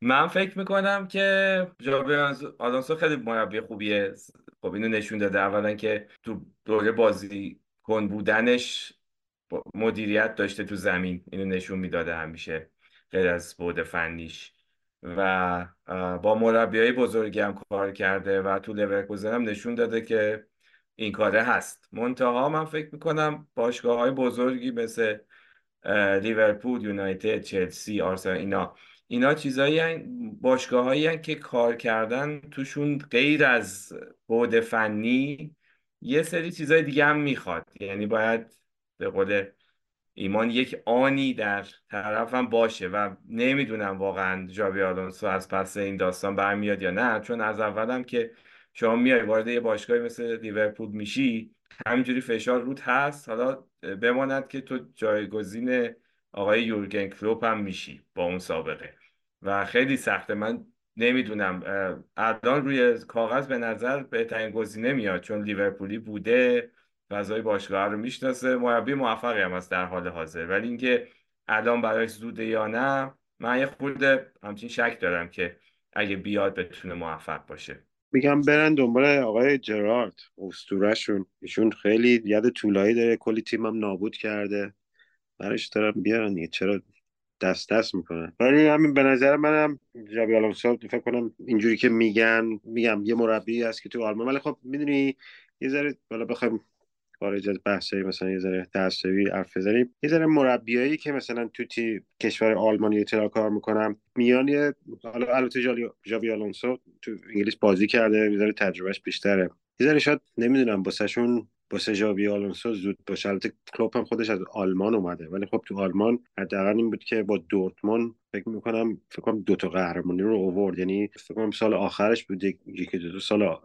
من فکر میکنم که ژابی آلونسو خیلی مربی خوبیه. خب اینو نشون داده، اولا که تو دوره بازیکن بودنش مدیریت داشته تو زمین، اینو نشون میداده همیشه غیر از بعد فنیش، و با مربیای بزرگی هم کار کرده و تو لورکوزن هم نشون داده که این کاره هست. منتها من فکر میکنم باشگاه‌های بزرگی مثل لیورپول، یونایتد، چلسی، آرسنال، اینا چیزایی هن، باشگاه‌هایی هن که کار کردن توشون غیر از بعد فنی یه سری چیزای دیگه هم میخواد. یعنی باید به قول ایمان یک آنی در طرفم باشه و نمیدونم واقعا ژابی آلونسو از پس این داستان برمیاد یا نه، چون از اولم که شما میای وارد یه باشگاهی مثل لیورپول میشی همینجوری فشار رود هست. حالا بماند که تو جایگزین آقای یورگن کلوپ هم میشی با اون سابقه و خیلی سخته. من نمیدونم، الان روی کاغذ به نظر بهترین گزینه میاد چون لیورپولی بوده، فضای باشگاه رو میشناسه، مربی موفقی هم هست در حال حاضر، ولی اینکه الان برایش زوده یا نه، من یه خورده همچین شک دارم که اگه بیاد بتونه موفق باشه. میگم برن دنبال آقای جرارد، اسطوره‌شون. ایشون خیلی ید طولایی داره، کلی تیمم نابود کرده، براش دارن بیارن دیگه، چرا دست میکنن. ولی همین به نظر منم ژابی آلونسو فکر کنم اینجوری که میگم یه مربی هست که تو آلمان، ولی خب میدونی یه ذره بالا بخوام خارج از بحثایی مثلا یه ذره درسوی حرف بزنیم، یه ذره مربیایی که مثلا تو کشور آلمانی اطلاع کار میکنم میان، یه حالا البته ژابی آلونسو تو انگلیس بازی کرده، یه ذره تجربهش بیشتره، یه ذره شاید نمیدونم واسه شون با سژابی آلونسو زود باشه. البته کلوپ هم خودش از آلمان اومده، ولی خب تو آلمان حداقل این بود که با دورتموند فکر کنم دو تا قهرمانی رو آورد، یعنی فکر کنم سال آخرش بود، یکی دو سال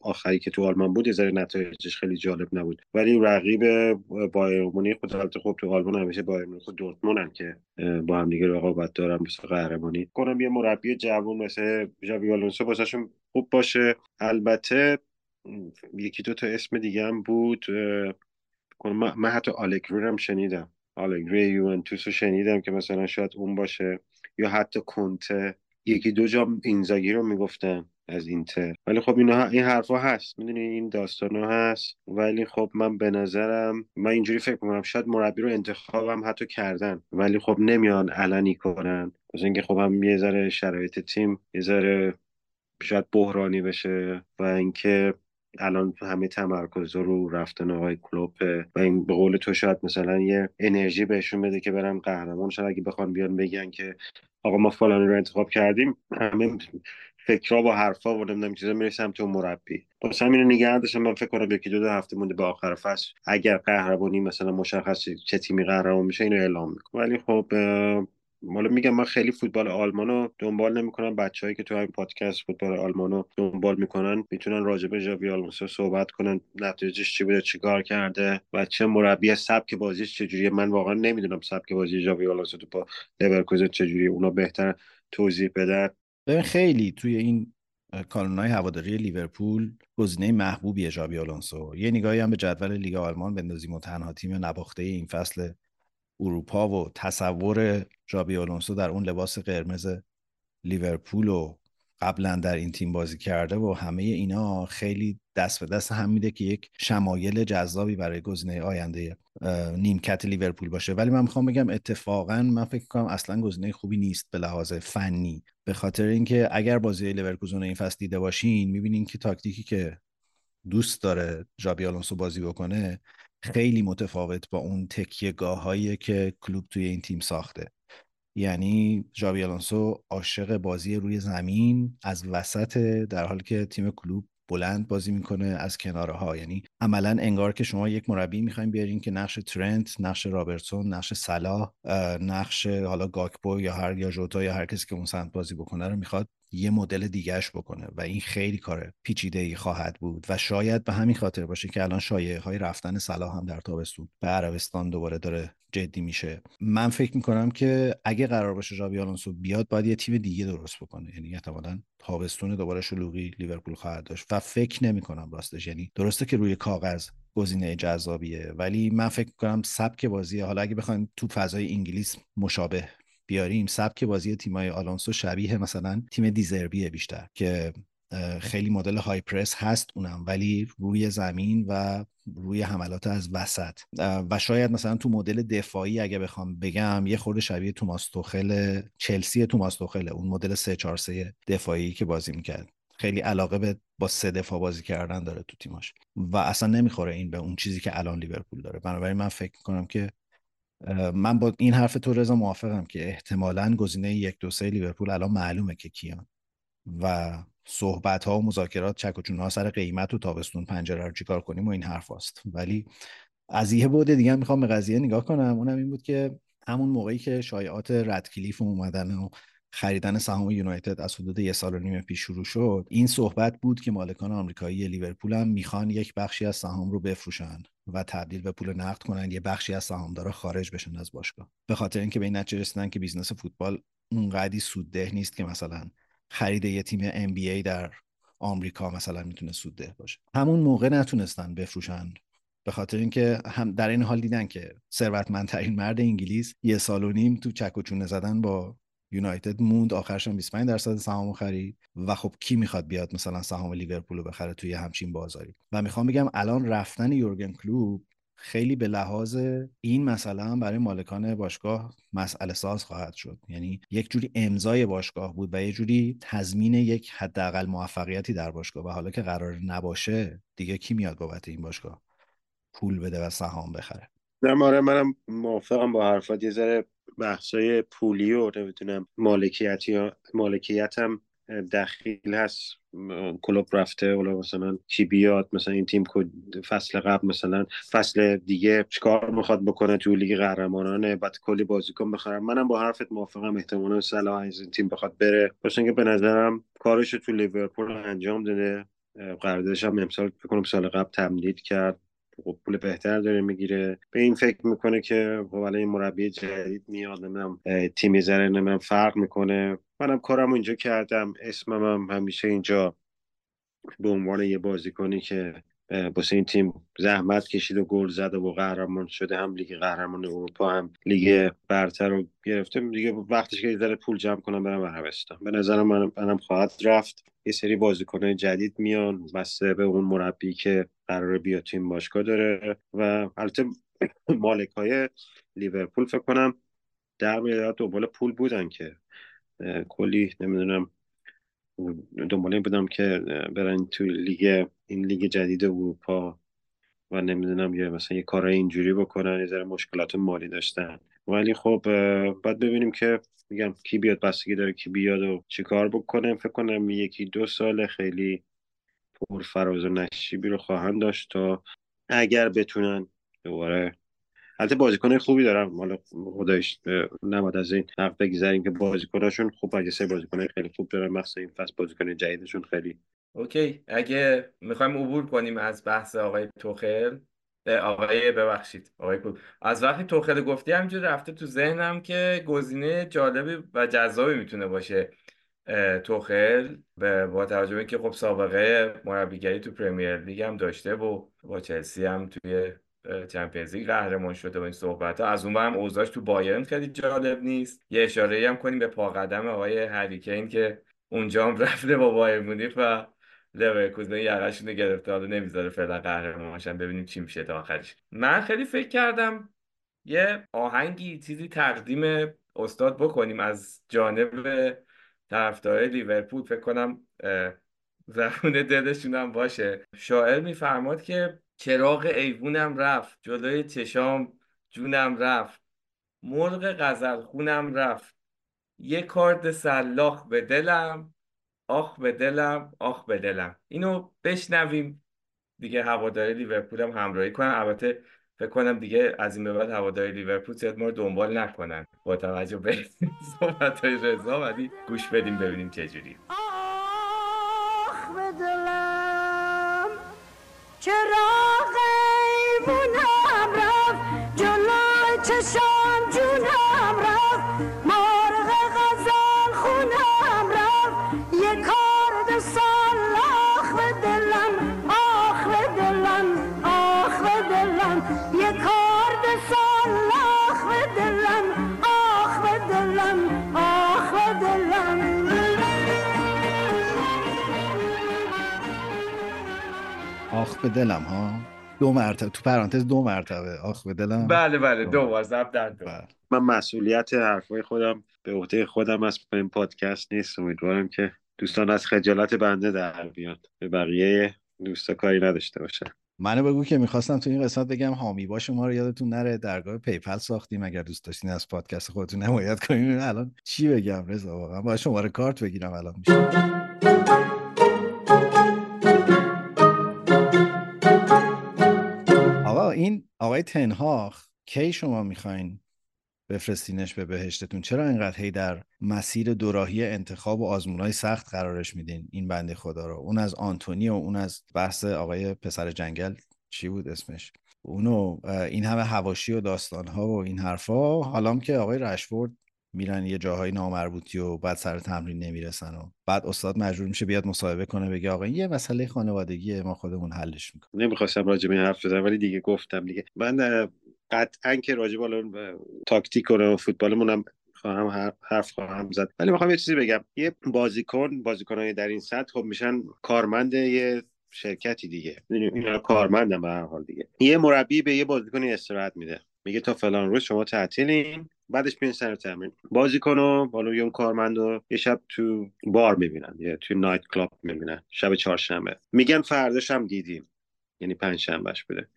آخری که تو آلمان بود یه ذره نتایجش خیلی جالب نبود، ولی رقیب بایر مونیخ خب تو آلمان همیشه بایر مونیخ و دورتموند که با هم دیگه رقابت دارن واسه قهرمانی. کنم یه مربی جوان مثل ژابی آلونسو واسهشون خوب باشه. البته یکی دو تا اسم دیگه هم بود، من حتی آلگری هم شنیدم، آلگری یوونتوس رو شنیدم که مثلا شاید اون باشه، یا حتی کنته، یکی دو جا اینزاگی رو میگفتن از اینتر، ولی خب این حرفا هست، میدونی این داستانا هست، ولی خب من به نظرم من اینجوری فکر میکنم شاید مربی رو انتخابم حتی کردن، ولی خب نمیان علنی کنن مثلا اینکه خب هم یه ذره شرایط تیم یه ذره شاید بحرانی بشه و اینکه الان همه تمرکز رو رفتن آقای کلوپه و این به قول تو شاید مثلا یه انرژی بهشون بده که برن قهرمان شن. اگه بخوان بیان بگن که آقا ما فلانی رو انتخاب کردیم، همه فکرها با حرفا و نمیدونم چیزا میره سمت اون مربی. پس همین رو نگه داشتم. من فکر کنم یکی دو هفته مونده به آخر فصل اگر قهرمانی مثلا مشخص چه تیمی قهرمان میشه اینو اعلام میکنه. ولی خب حالا میگم من خیلی فوتبال آلمانو دنبال نمیکنم، بچه‌هایی که تو همین پادکست فوتبال آلمانو دنبال میکنن میتونن راجع به ژابی آلونسو صحبت کنن، نتایجش چی بوده، چیکار کرده و چه مربی، سبک بازیش چجوریه. من واقعا نمیدونم سبک بازی ژابی آلونسو تو با لورکوزن چجوریه، اونا بهتر توضیح بدن. ببین خیلی توی این کانون‌های هواداری لیورپول گزینه محبوبیه ژابی آلونسو. یه نگاهی هم به جدول لیگ آلمان بندازیم و تنها تیم نباخته این فصل اروپا و تصور ژابی آلونسو در اون لباس قرمز لیورپول و قبلا در این تیم بازی کرده و همه اینا خیلی دست به دست هم میده که یک شمایل جذابی برای گزینه آینده نیمکت لیورپول باشه. ولی من میخوام بگم اتفاقا من فکر کنم اصلا گزینه خوبی نیست به لحاظ فنی، به خاطر اینکه اگر بازی لیورکوزن این فصل دیده باشین میبینین که تاکتیکی که دوست داره ژابی آلونسو بازی بکنه خیلی متفاوت با اون تکیه‌گاه‌هایی که کلوب توی این تیم ساخته. یعنی ژابی آلونسو عاشق بازی روی زمین از وسط، در حالی که تیم کلوب بلند بازی میکنه از کنارها. یعنی عملاً انگار که شما یک مربی میخواین بیارین که نقش ترنت، نقش رابرتسون، نقش سلاح، نقش حالا گاکپو یا ژوتا یا هر کسی که اون سمت بازی بکنه رو میخواد یه مدل دیگه‌اش بکنه و این خیلی کار پیچیده‌ای خواهد بود و شاید به همین خاطر باشه که الان شایعه‌های رفتن صلاح هم در تابستون به عربستان دوباره داره جدی میشه. من فکر می‌کنم که اگه قرار باشه ژابی آلونسو بیاد باید یه تیم دیگه درست بکنه، یعنی احتمالاً تابستون دوباره شلوغی لیورپول خواهد داشت و فکر نمی‌کنم راستش، یعنی درسته که روی کاغذ گزینه جذابیه ولی من فکر می‌کنم سبک بازی، حالا اگه بخوایم تو فضای انگلیس مشابه بیاریم، سبک بازی تیمای آلونسو شبیه مثلا تیم دیزربیه بیشتر که خیلی مدل های پرس هست اونم ولی روی زمین و روی حملات از وسط و شاید مثلا تو مدل دفاعی اگه بخوام بگم یه خورده شبیه توماس توخل، چلسی توماس توخل، اون مدل 3-4-3 دفاعی که بازی میکرد. خیلی علاقه به با 3 دفاع بازی کردن داره تو تیماش و اصلا نمیخوره این به اون چیزی که الان لیورپول داره. بنابراین من فکر می‌کنم که من با این حرف تو رضا موافقم که احتمالاً گزینه 1-2-3 لیورپول الان معلومه که کیان و صحبت‌ها و مذاکرات چک و چون‌ها سر قیمت و تابستون پنجره رو چیکار کنیم و این حرف هست. ولی از یه بعد دیگه میخوام به قضیه نگاه کنم، اونم این بود که همون موقعی که شایعات ردکلیف اومدن و خریدن سهام یونایتد از حدود 1.5 سال پیش شروع شد، این صحبت بود که مالکان آمریکایی لیورپول هم میخوان یک بخشی از سهام رو بفروشن و تبدیل به پول نقد کنن، یه بخشی از سهامدارا خارج بشن از باشگاه، به خاطر اینکه به این نتیجه رسیدن که بیزنس فوتبال اونقدی سودده نیست که مثلا خرید یه تیم NBA در آمریکا مثلا میتونه سودده باشه. همون موقع نتونستن بفروشن به خاطر اینکه هم در این حال دیدن که ثروتمندترین مرد انگلیس 1.5 سال تو چک و چونه زدن با یونایتد موند، آخرش هم 25% سهامو خرید و خب کی میخواد بیاد مثلا سهام لیورپول رو بخره توی همچین بازاری. و میخوام بگم الان رفتن یورگن کلوپ خیلی به لحاظ این مسئله هم برای مالکان باشگاه مسئله ساز خواهد شد، یعنی یک جوری امضای باشگاه بود و یک جوری تضمین یک حداقل موفقیتی در باشگاه و حالا که قرار نباشه دیگه کی میاد بابت این باشگاه پول بده و سهام بخره. درماره منم موافقم با حرفات. یه ذره بحثای پولی و نمیتونم مالکیت هم دخیل هست، کلوب رفته، ولی مثلا کی بیاد، مثلا این تیم فصل قبل مثلا فصل دیگه چیکار میخواد بکنه تو لیگ قهرمانانه، بعد کلی بازیکن بخرم. منم با حرفت موافقم، احتمالاً صلاح از این تیم بخواد بره، باشه که به نظرم کارش تو لیورپول انجام داده، قراردادش هم امسال فکر کنم سال قبل تمدید کرد، پول بهتر داره میگیره، به این فکر میکنه که حالا این مربی جدید میاد، نمیدونم تیم زره نمیدونم فرق میکنه. منم کارم اینجا کردم، اسمم هم همیشه اینجا به عنوان یه بازیکنی که واسه این تیم زحمت کشید و گل زد و قهرمان شده، هم لیگ قهرمان اروپا هم لیگ برتر رو گرفته، دیگه وقتش که ذره پول جمع کنم برم عربستان. به نظرم منم خواهد رفت. یه سری بازیکنان جدید میان واسه به اون مربی که قراره بیا تیم باشگاه داره، و البته مالکای لیورپول فکر کنم 10 میلیارد دنبال پول بودن که کلی نمیدونم دنبال این بودم که برن تو لیگ، این لیگ جدید اروپا و نمیدونم یا مثلا یه کارای اینجوری بکنن، یه ذره مشکلات مالی داشتن. ولی خب باید ببینیم که میگم کی بیاد، بستگی داره کی بیاد و چی کار بکنه. فکر کنم 1-2 سال خیلی پر فراز و نشیبی رو خواهم داشت تا اگر بتونن دوباره. البته بازیکنای خوبی دارم، حالا خداییش نماد از این حق بگذاریم که بازیکناشون خوب، اگه سه بازیکنای خیلی خوب دارن، مخصوصا این فصل بازیکن جدیدشون خیلی اوکی. اگه میخوایم عبور کنیم از بحث آقای توخل، آقای ببخشید آقای کول، از وقتی توخل گفتی همینجوری رفته تو ذهنم که گزینه جالبی و جذابی میتونه باشه توخل، با توجه به اینکه خب سابقه مربیگری تو پرمیر لیگ هم داشته و با چلسی هم توی چمپیونز لیگ قهرمان شده و این صحبت‌ها. از اون برم اوضاعش تو بایرن خیلی جالب نیست. یه اشاره‌ای هم کنیم به پاقدم آقای هری کین که اونجا هم رفته با بایرن مونیخ و لورکوزن یقه‌شون رو گرفته، حالا نمیذاره فعلا قهرمان شن، ببینیم چی میشه تا آخرش. من خیلی فکر کردم یه آهنگی چیزی تقدیم استاد بکنیم از جانب طرفدارای لیورپول، فکر کنم زبون دلشون هم باشه. شاعر میفرماد که چراغ ایوونم رفت، جلوی چشام جونم رفت، مرغ غزلخونم رفت، یه کارد سلاخ به دلم، آخ به دلم آخ به دلم. اینو بشنویم دیگه، هواداری لیورپول هم همراهی کنن. البته فکر کنم دیگه از این به بعد هواداری لیورپول زیاد ما رو دنبال نکنن با توجه به صحبت‌های رضا، ولی گوش بدیم ببینیم چه جوری. آخ به دلم چراغ ایوونم رفت، جلوی چشام جونم رفت، مرغ غزل خونم رفت، یک کارد سال آخ به دلم آخ به دلم آخ به دلم، یک کارد سال آخ به دلم آخ به دلم آخ به دلم. آخ به دلم ها، 2 مرتبه تو پرانتز 2 مرتبه آخ به دلم. بله بله 2 بار ضبط درد. من مسئولیت حرفای خودم به عهده خودم است، این پادکست نیست. امیدوارم که دوستان از خجالت بنده در بیان، به بقیه دوستا کاری نداشته باشن. منو بگو که میخواستم تو این قسمت بگم حامی باش ما رو یادتون نره، درگاه پیپل ساختیم، اگر دوست داشتین از پادکست خودتون حمایت کنین. الان چی بگم رضا، واقعا با شماره کارت بگیرم الان میشه. این آقای تنهاخ کی شما میخواین بفرستینش به بهشتتون؟ چرا اینقدر هی در مسیر دوراهی انتخاب و آزمونای سخت قرارش میدین این بنده خدا رو؟ اون از آنتونی و اون از بحث آقای پسر جنگل چی بود اسمش، اونو این همه حواشی و داستانها و این حرفا. حالا که آقای رشفورد میرن یه جاهای نامربوطی و بعد سر تمرین نمیرسن و بعد استاد مجبور میشه بیاد مصاحبه کنه، بگه آقا این یه مسئله خانوادگیه ما خودمون حلش میکنیم. نمیخواستم راجع به این حرف بزنم ولی دیگه گفتم دیگه. من قطعاً که راجع به تاکتیک و فوتبالمونم خواهم زد، ولی میخوام یه چیزی بگم. یه بازیکنای در این سطح خب میشن کارمند یه شرکتی دیگه، اینا کارمندن به هر حال دیگه. یه مربی به یه بازیکنی استراحت میده، میگه تا فلان روز شما تعطیلین، بعدش میرن سر تمرین. بازیکنو بالا یه کارمندو یه شب تو بار میبینن یا تو نایت کلاب میبینن، شب چهارشنبه میگن فرداش هم دیدیم، یعنی پنجشنبهش بوده.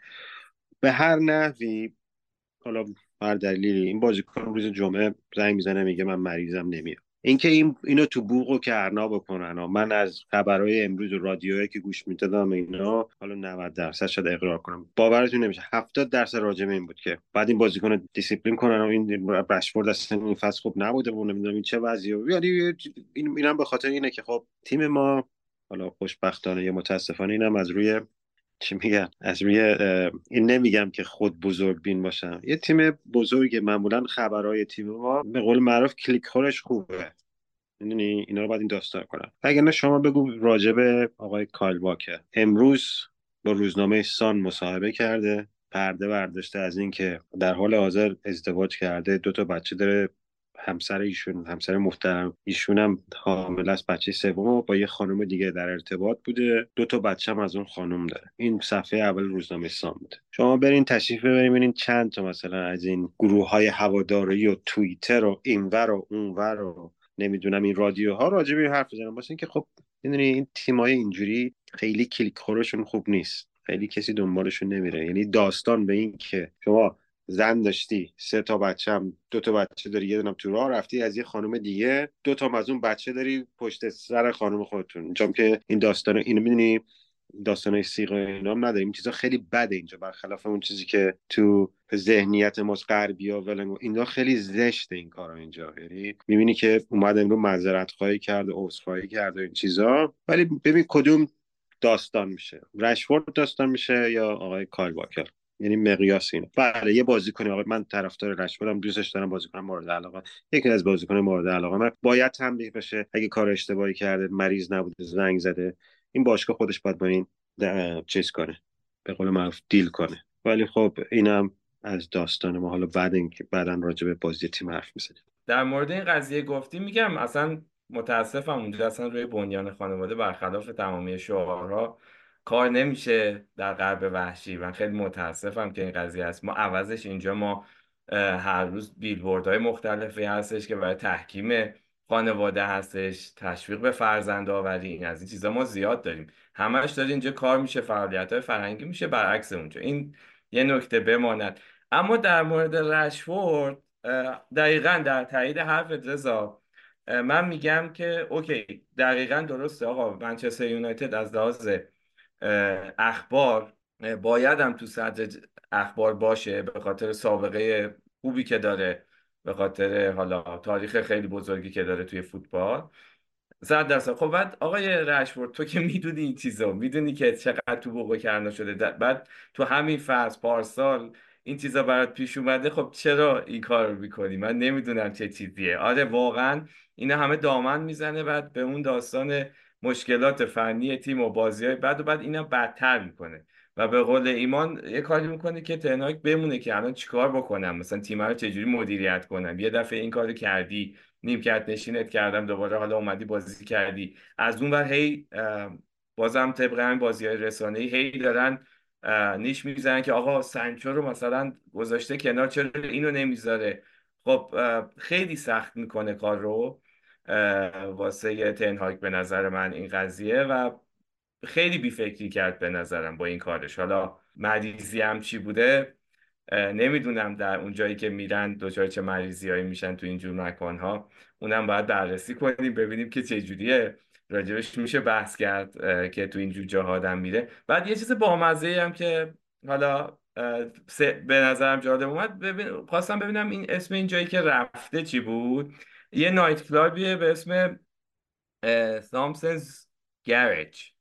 به هر نحوی حالا هر دلیلی این بازیکن روز جمعه زنگ میزنه میگه من مریضم نمیام، اینکه اینو تو بوق و کرنا بکنن. من از خبرهای امروز و رادیویی که گوش میدادم اینا، حالا 90% شده اقرار کنم باورتون نمیشه 70% راجع به این بود که بعد این بازیکنو دیسیپلین کنن و این رشفورد اصلا این فصل خوب نبوده و نمیدونم این چه وضعیه. یعنی اینم به خاطر اینه که خب تیم ما، حالا خوشبختانه یا متاسفانه، اینم از روی چی میگن، از روی این نمیگم که خود بزرگ بین باشم، یه تیم بزرگه، معمولا خبرهای تیم ما به قول معروف کلیک خورش خوبه، میدونی اینا رو باید این داستان کنن. اگر نه شما بگو راجب آقای کایل واکر، امروز با روزنامه سان مصاحبه کرده، پرده برداشته از این که در حال حاضر ازدواج کرده، 2 تا بچه داره، همسر ایشون، همسر محترم ایشون هم حامله است، بچه سوم با یه خانم دیگه در ارتباط بوده، 2 تا بچه هم از اون خانم داره. این صفحه اول روزنامه سان بوده. شما برین تشریف ببرین ببینین چند تا مثلا از این گروه‌های هواداری و توییتر و اینور و اونور و نمیدونم این رادیوها راجع به این حرف بزنن، واسه اینکه خب میدونی این تیمای اینجوری خیلی کلیک خورشون خوب نیست، خیلی کسی دنبالشون نمیره. یعنی داستان به این که شما زن داشتی، 3 تا بچه، هم 2 تا بچه داری، یه دونم تو راه رفتی از یه خانم دیگه، 2 تا از اون بچه داری پشت سر خانم خودتون، اینجام که این داستان اینو می‌بینی، داستانای سیغ و اینام نداریم، این چیزا خیلی بده اینجا، برخلاف اون چیزی که تو ذهنیت ماست غربیا ولنگو، اینا خیلی زشته این کارا اینجا. یعنی می‌بینی که اومد امروز معذرت خواهی کرد، عذرخواهی کرد و این چیزا، ولی ببین کدوم داستان میشه، رشفورد داستان میشه یا آقای کایل واکر؟ یعنی مقیاس اینه. بله یه بازیکن، آقا من طرفدار رشفوردم، دوستش دارم، بازیکن مورد علاقه، یکی از بازیکن مورد علاقه من، باید تنبیه بشه اگه کار اشتباهی کرده، مریض نبوده، زنگ زده، این باشگاه خودش باید با این چیز کنه، به قول معروف دیل کنه. ولی خب اینم از داستان ما. حالا بعد اینکه بعدن راجع به بازی تیم حرف می‌زنیم. در مورد این قضیه گفتیم، میگم اصلا متاسفم اونجا اصلا روی بنیان خانواده برخلاف تمامی شعارها کار نمیشه در غرب وحشی. من خیلی متاسفم که این قضیه هست. ما عوضش اینجا ما هر روز بیلبوردهای مختلفی هستش که برای تحکیم خانواده هستش، تشویق به فرزند آوری، این از این چیزا ما زیاد داریم، همش داره اینجا کار میشه، فعالیت‌های فرهنگی میشه، برعکس اونجا. این یه نکته بماند. اما در مورد رشفورد دقیقاً در تایید حرفت رضا، من میگم که اوکی دقیقاً درسته آقا، منچستر یونایتد از لحاظ اخبار باید هم تو صدر اخبار باشه، به خاطر سابقه خوبی که داره، به خاطر حالا تاریخ خیلی بزرگی که داره توی فوتبال 100%. خب بعد آقای رشفورد تو که میدونی این چیزا، میدونی که چقدر تو بوق و کرنا شده، بعد تو همین فصل پارسال این چیزا برات پیش اومده، خب چرا این کار رو میکنی؟ من نمیدونم چه چیزیه. آره واقعا اینا همه دامن میزنه بعد به اون داستان مشکلات فنی تیم و بازی‌های بعد و بعد اینا بدتر میکنه و به قول ایمان یه کاری میکنه که تنهاک بمونه که الان چیکار بکنم، مثلا تیم رو چجوری مدیریت کنم، یه دفعه این کارو کردی، نیمکت نشینت کردم، دوباره حالا اومدی بازی کردی، از اون ور هی بازم طبق همین بازی‌های رسانه‌ای هی دارن نیش میزنن که آقا سانچو رو مثلا گذاشته کنار، چرا اینو نمیذاره؟ خب خیلی سخت میکنه کار رو واسه تنهاک به نظر من این قضیه، و خیلی بیفکری کرد به نظرم با این کارش. حالا مریضی هم چی بوده نمیدونم، در اون جایی که میرن دوچار چه مریضی هایی میشن تو اینجور مکانها، اونم باید بررسی کنیم ببینیم که چه جوریه، راجبش میشه بحث کرد که تو اینجور جاها آدم میره. بعد یه چیز بامزه هم که حالا به نظرم جالب اومد، خواستم ببینم این اسم این جایی که رفته چی بود، یه نایت کلابیه به اسم سامسنز گرج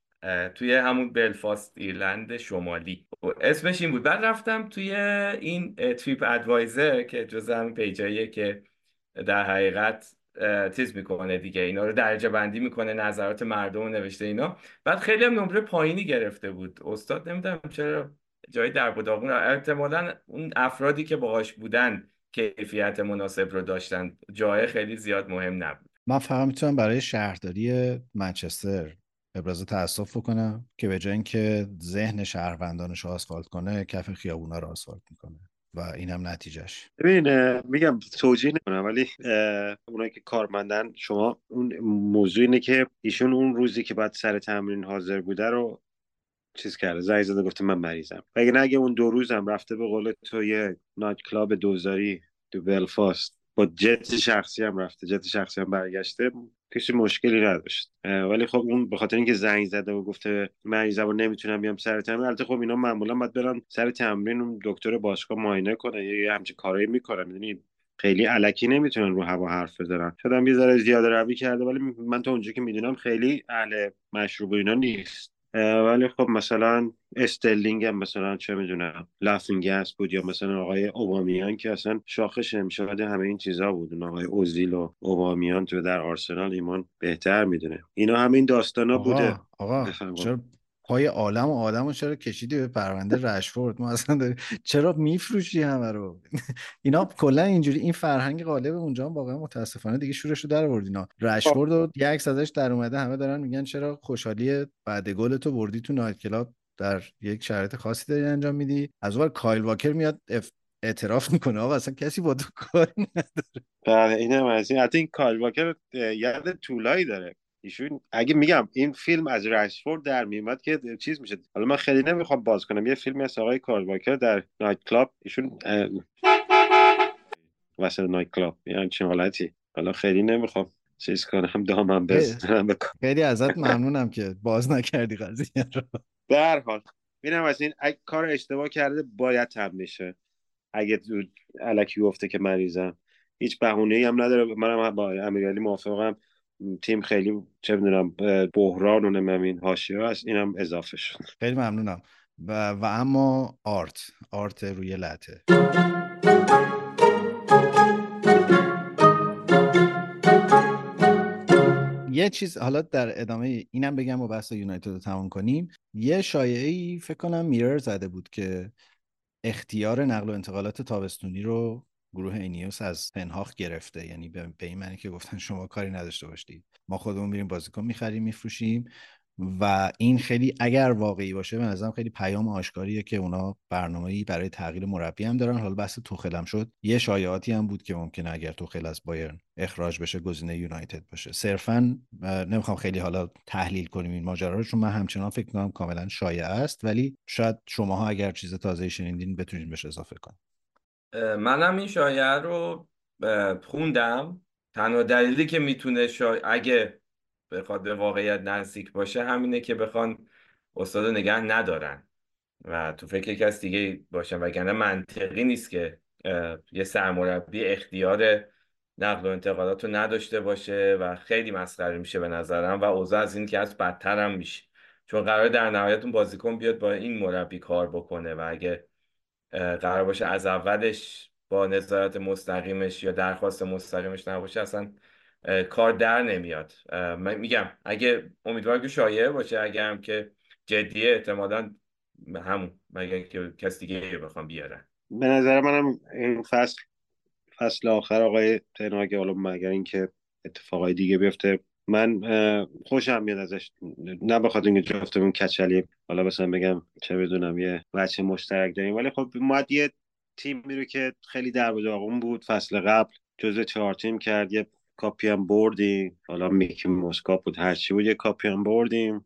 توی همون بلفاست ایرلند شمالی، اسمش این بود. بعد رفتم توی این تریپ ادوایزر که جز همین پیجاییه که در حقیقت تیز میکنه دیگه، اینا رو درجه بندی میکنه، نظرات مردم رو نوشته اینا، بعد خیلی هم نمره پایینی گرفته بود استاد، نمیدونم چرا جای درب و داغون، احتمالاً اون افرادی که باهاش بودن کیفیت مناسب رو داشتن، جای خیلی زیاد مهم نبود. من فقط میتونم برای شهرداری منچستر ابراز تأسف بکنم که به جای اینکه ذهن شهروندانش رو آسفالت کنه، کف خیابونا رو آسفالت میکنه و اینم نتیجهش. ببین میگم توجیه نمیکنم، ولی اونایی که کارمندن شما، اون موضوع اینه که ایشون اون روزی که بعد سر تمرین حاضر بوده رو چیز کرده، زنگ زده گفته من مریضم، اگه نه اگه اون 2 روزم رفته به قول تو یه نایت کلاب دوزاری تو بلفاست با جت شخصی هم رفته، جت شخصی هم برگشته، کسی مشکلی نداشت. ولی خب اون به خاطر اینکه زنگ زده و گفته مریضم و نمیتونم بیام سر تمرین، البته خب اینا معمولا باید برن سر تمرین اون دکتر باشگاه معاینه کنه یا همچین کارایی میکنه، میدونی خیلی الکی نمیتونن رو هوا حرف بزنن. شدم یه ذره زیاده روی کرده، ولی من تا اونجایی که میدونم خیلی اهل مشروب اینا نیست. ولی خب مثلا استرلینگ هم مثلا چه میدونم لافینگس بود، یا مثلا آقای اوبامیان که اصلا شاخش امشاد همه این چیزا بود، آقای اوزیل و اوبامیان تو در آرسنال ایمان بهتر میدونه، اینا همه این داستانا بوده. آقا چرا پای عالم و آدمو چرا کشیدی به پرونده رشفورد؟ ما اصلا داری چرا میفروشی همه رو؟ اینا کلا اینجوری این فرهنگ غالب اونجا هم واقعا متاسفانه دیگه شورش رو در آورد. اینا رشفورد رو یه عکس ازش در اومده، همه دارن میگن چرا خوشحالی بعد گل تو بردی تو نایت کلاب در یک شرایط خاصی داری انجام میدی. از اون کایل واکر میاد اعتراف میکنه آقا اصلا کسی با تو کاری نداره. بله اینم از این، حتی این کایل واکر یاد طولایی داره ایشون. اگه میگم این فیلم از رشفورد در میومد که چیز میشد. حالا من خیلی نمیخوام باز کنم، یه فیلمی از آقای کارل واکر در نایت کلاب، ایشون واسه نایت کلاب یعنی چه حالتی، حالا خیلی نمیخوام چیز کنم دامم بزنم. خیلی ازت ممنونم که باز نکردی قضیه رو. در حال ببینم واسه این اگه کار اشتباه کرده باید تم بشه، اگه الکی گفته که مریضم هیچ بهونه‌ای هم نداره. منم با امیرعلی موافقم، تیم خیلی چه میدونم بحران و نمین حاشیه هست، اینم اضافه شد. خیلی ممنونم. و اما آرت روی لطه. یه چیز حالا در ادامه اینم بگم و بحث یونایتد رو تمام کنیم. یه شایعه‌ای فکر کنم میرر زده بود که اختیار نقل و انتقالات تابستونی رو گروه اینیوس از تنهاخ گرفته، یعنی به این معنی که گفتن شما کاری نداشته باشید، ما خودمون میریم بازیکن میخریم میفروشیم. و این خیلی اگر واقعی باشه به نظرم خیلی پیام آشکاریه که اونا برنامه‌ای برای تغییر مربی هم دارن. حالا بحث توخل هم شد، یه شایعاتی هم بود که ممکنه اگر توخل از بایرن اخراج بشه گزینه یونایتد باشه. صرفاً نمیخوام خیلی حالا تحلیل کنیم این ماجرا رو، چون من همچنان فکر می‌کنم کاملاً شایعه است، ولی شاید شماها اگر چیز تازه‌ای شنیدین بتونید بهش اضافه کنید. منم این شایعه رو خوندم. تنها دلیلی که میتونه اگه بخواد به واقعیت نزدیک باشه همینه که بخوان استادو نگه ندارن و تو فکر کس دیگه باشن، وگرنه منطقی نیست که یه سرمربی اختیار نقل و انتقالاتو نداشته باشه و خیلی مسخره میشه به نظرم، و اوضاع از این که از بدتر هم میشه، چون قراره در نهایت اون بازیکن بیاد با این مربی کار بکنه و اگه قرار باشه از اولش با نظارت مستقیمش یا درخواست مستقیمش نباشه اصلا کار در نمیاد. من میگم اگه امیدوارم که شایعه باشه، اگه هم که جدیه احتمالاً همون، مگر که کس دیگه بخوام بیارن. به نظر منم این فصل آخر آقای تنهاگه، حالا مگر اینکه اتفاقای دیگه بیفته، من خوشم میاد ازش، نه بخاطر اینکه جفتمون کچلی حالا مثلا بگم چه بدونم یه بچه مشترک داریم، ولی خب ما یه تیمی رو که خیلی در و داغون بود فصل قبل جزو 4 تیم کرد، یه کاپی هم بردیم، حالا میکی موسکا بود هرچی بود یه کاپی هم بردیم.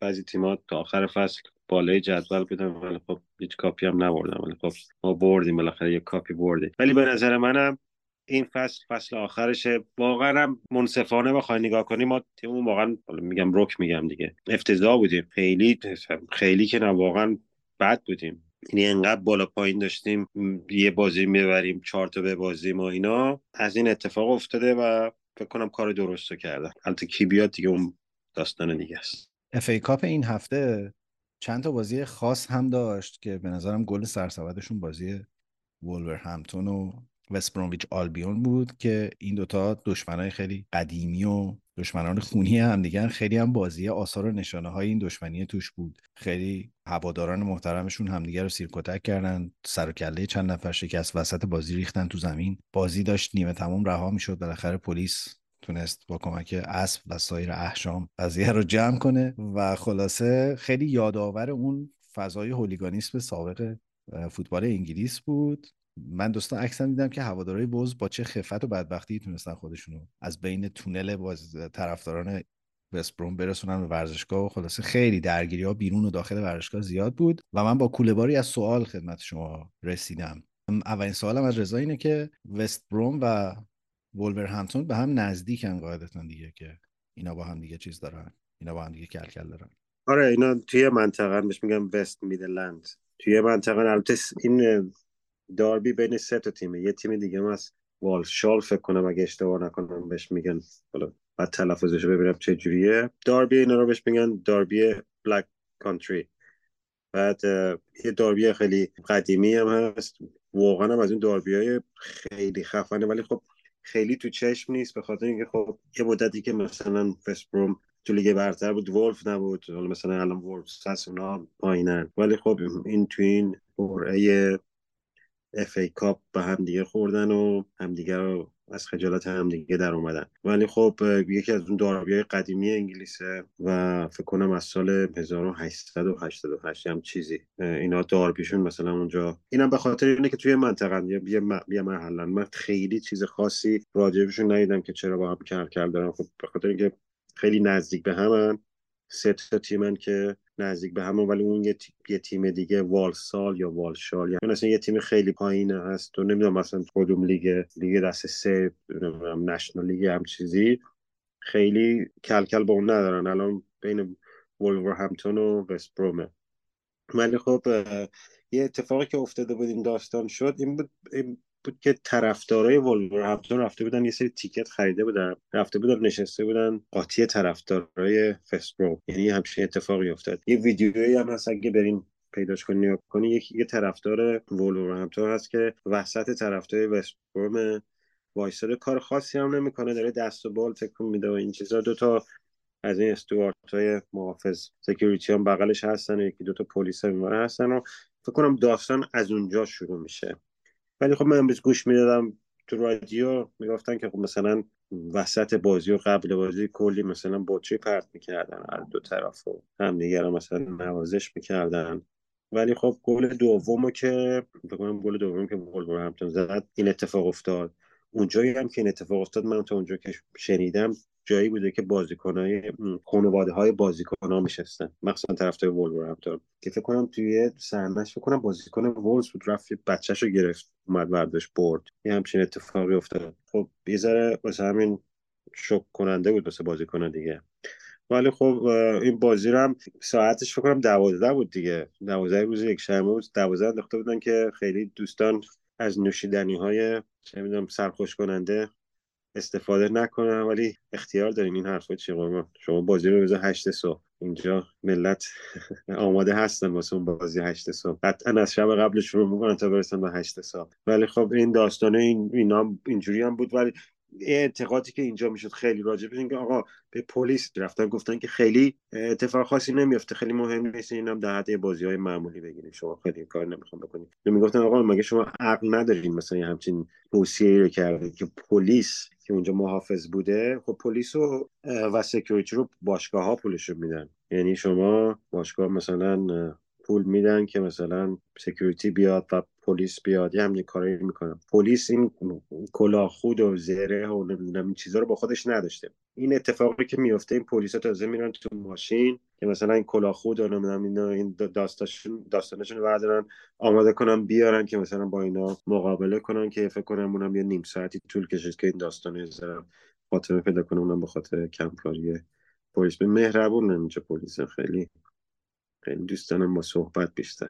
بعضی تیم‌ها تا آخر فصل بالای جدول بودن ولی خب هیچ کاپی هم نبردن، ولی خب ما بردیم بالاخره یه کاپی بردیم. ولی به نظر منم این فصل آخرشه، واقعا هم منصفانه بخوای نگاه کنیم ما تیممون واقعا میگم رک میگم دیگه افتضاح بودیم، خیلی که نه واقعا بد بودیم، یعنی انقدر بالا پایین داشتیم، یه بازی میبریم 4 تا ببازیم و اینا. از این اتفاق افتاده و فکر کنم کار درستو کردن. البته کی بیاد دیگه اون داستان دیگه است. اف ای کاپ این هفته چند تا بازی خاص هم داشت که به نظرم گل سرسبدشون بازی وولورهمپتون و وست برونویچ آلبیون بود که این دوتا دشمنای خیلی قدیمی و دشمنان خونی هم دیگر، خیلی هم بازی آثار و نشانه های این دشمنی توش بود. خیلی هواداران محترمشون همدیگر رو سیرکتک کردن، سر و کله چند نفر شکست، وسط بازی ریختن تو زمین، بازی داشت نیمه تمام رها میشد، بالاخره پلیس تونست با کمک اسب و سایر احشام قضیه رو جمع کنه و خلاصه خیلی یادآور اون فضای هولیگانیسم سابق فوتبال انگلیس بود. من دوستان عکسام دیدم که هوادارهای وولز با چه خفت و بدبختی تونستن خودشونو از بین تونل باز طرفداران وست بروم برسونن به ورزشگاه و خلاصه خیلی درگیری‌ها بیرون و داخل ورزشگاه زیاد بود. و من با کوله‌باری از سوال خدمت شما رسیدم اولین سوالم از رضا اینه که وست بروم و وولورهمپتون به هم نزدیکن قاعدتاً دیگه، که اینا با هم دیگه چیز دارن، اینا با هم دیگه کلکل دارن. آره اینا توی منطقه بهش میگم وست میدلند، توی منطقه. البته این داربی بین سه تا تیمه، یه تیم دیگه هم از والشال فکر کنم اگه اشتباه نکنم بهش میگن، حالا بعد تلفظش رو ببینم چه جوریه. داربی اینا رو بهش میگن داربی بلک کانتری. بعد یه داربی خیلی قدیمی هم هست، واقعا هم از این داربی‌های خیلی خفنه، ولی خب خیلی تو چشم نیست به خاطر اینکه خب یه مدتی که مثلا وست بروم تو لیگ برتر بود، وولف نبود. حالا مثلا الان وولف هست، اونا پایینن، ولی خب این تو این قرعه FA کاپ به هم دیگه خوردن و همدیگه رو از خجالت همدیگه در اومدن. ولی خب یکی از اون داربی‌های قدیمی انگلیسه و فکر کنم از سال 1888 هم چیزی اینا داربیشون مثلا اونجا. اینم به خاطر اینه که توی منطقه یه محلن. من خیلی چیز خاصی راجبشون ندیدم که چرا با هم کلکل دارن. خب به خاطر اینکه خیلی نزدیک به همن، سه تا تیمن که نزدیک به همون، ولی اون یه تیم دیگه والسال یا والشال یا مثلا یه تیم خیلی پایین هست و نمیدونم مثلا کدوم لیگ دست سه، نشنال لیگ هم چیزی، خیلی کلکل با اون ندارن. الان بین وولورهمپتون و وست بروم. ولی خب یه اتفاقی که افتاده بود این داستان شد این بود که طرفدارای وولورهمپتون رفته بودن یه سری تیکت خریده بودن، رفته بودن نشسته بودن قاطی طرفدارای وست بروم. یعنی همچین اتفاقی افتاد. یه ویدیویی هم هست اگه برین پیداش کنین یا کنین، یه طرفدار وولورهمپتون هست که وسط طرفدارای وست بروم وایساده، کار خاصی هم نمی‌کنه، داره دست و بال تکون میده و این چیزا. دو تا از این استوارت‌های محافظ سکیوریتی هم بغلش هستن، یکی دو تا پلیس هم هستن و فکر کنم داستان از اونجا شروع میشه. ولی خب من امروز گوش میدادم تو رادیو، میگفتن که خب مثلا وسط بازی و قبل بازی کلی مثلا بطری پرت میکردن هر دو طرف و همدیگه رو مثلا نوازش میکردن. ولی خب گل دومو که وولورهمپتون زد این اتفاق افتاد. اونجایی هم که این اتفاق افتاد، من تا اونجا که شنیدم جایی بوده که بازیکنای خانواده‌های بازیکن‌ها نشستن، مخصوصا طرفدار وولورهمپتون، که فکر کنم توی صحنه‌اش فکر کنم بازیکن وولز بود، رفت بچه‌شو گرفت اومد برداشت برد. یه همچین اتفاقی افتاد. خب یه ذره واسه همین شوک کننده بود واسه بازیکن‌ها دیگه. ولی خب این بازی رو هم ساعتش فکر کنم 12 بود دیگه، 12 روز یکشنبه بود، 12 انداخته بودن که خیلی دوستان از نوشیدنی‌های چه می‌دونم سرخوش کننده استفاده نکنم، ولی اختیار دارین. این حرفا چیه قربان؟ شما بازی رو بذار 8 صبح، اینجا ملت آماده هستن واسه اون بازی 8 صبح، قطعا از شب قبلش شروع می‌کنن تا برسن به 8 صبح. ولی خب این داستانه اینا اینجوری هم بود. ولی انتقادی که اینجا میشد خیلی راجبش این که آقا به پلیس رفتن گفتن که خیلی اتفاق خاصی نمیفته، خیلی مهم نیست، اینم در حد بازی‌های معمولی بگیرید، شما خیلی کار نمیخوام بکنید. میگفتن آقا مگه شما عقل ندارین مثلا همچین توصیه‌ای رو کردید که پلیس که اونجا محافظ بوده، خب پلیس و سکیوریتی رو باشگاه‌ها پولشو میدن. یعنی شما باشگاه مثلا پول میدن که مثلا سکیوریتی بیاد و پلیس بیاد، همین کارایی میکنن. پلیس این کلاهخود و زره و نمیدونم این چیزا رو با خودش نداشته. این اتفاقی که میفته، این پلیسا تازه میرن تو ماشین که مثلا این کلاهخود و نمیدونم این داستانشون رو بردارن آماده کنن بیارن که مثلا با اینا مقابله کنن، که فکر کنم اونم یه نیم ساعتی طول کشید که این داستانو زرم خاتمه پیدا کنه، اونم به خاطر کمکاری پلیس. به مهربون اینجا پلیس خیلی دوستانم با صحبت بیشتر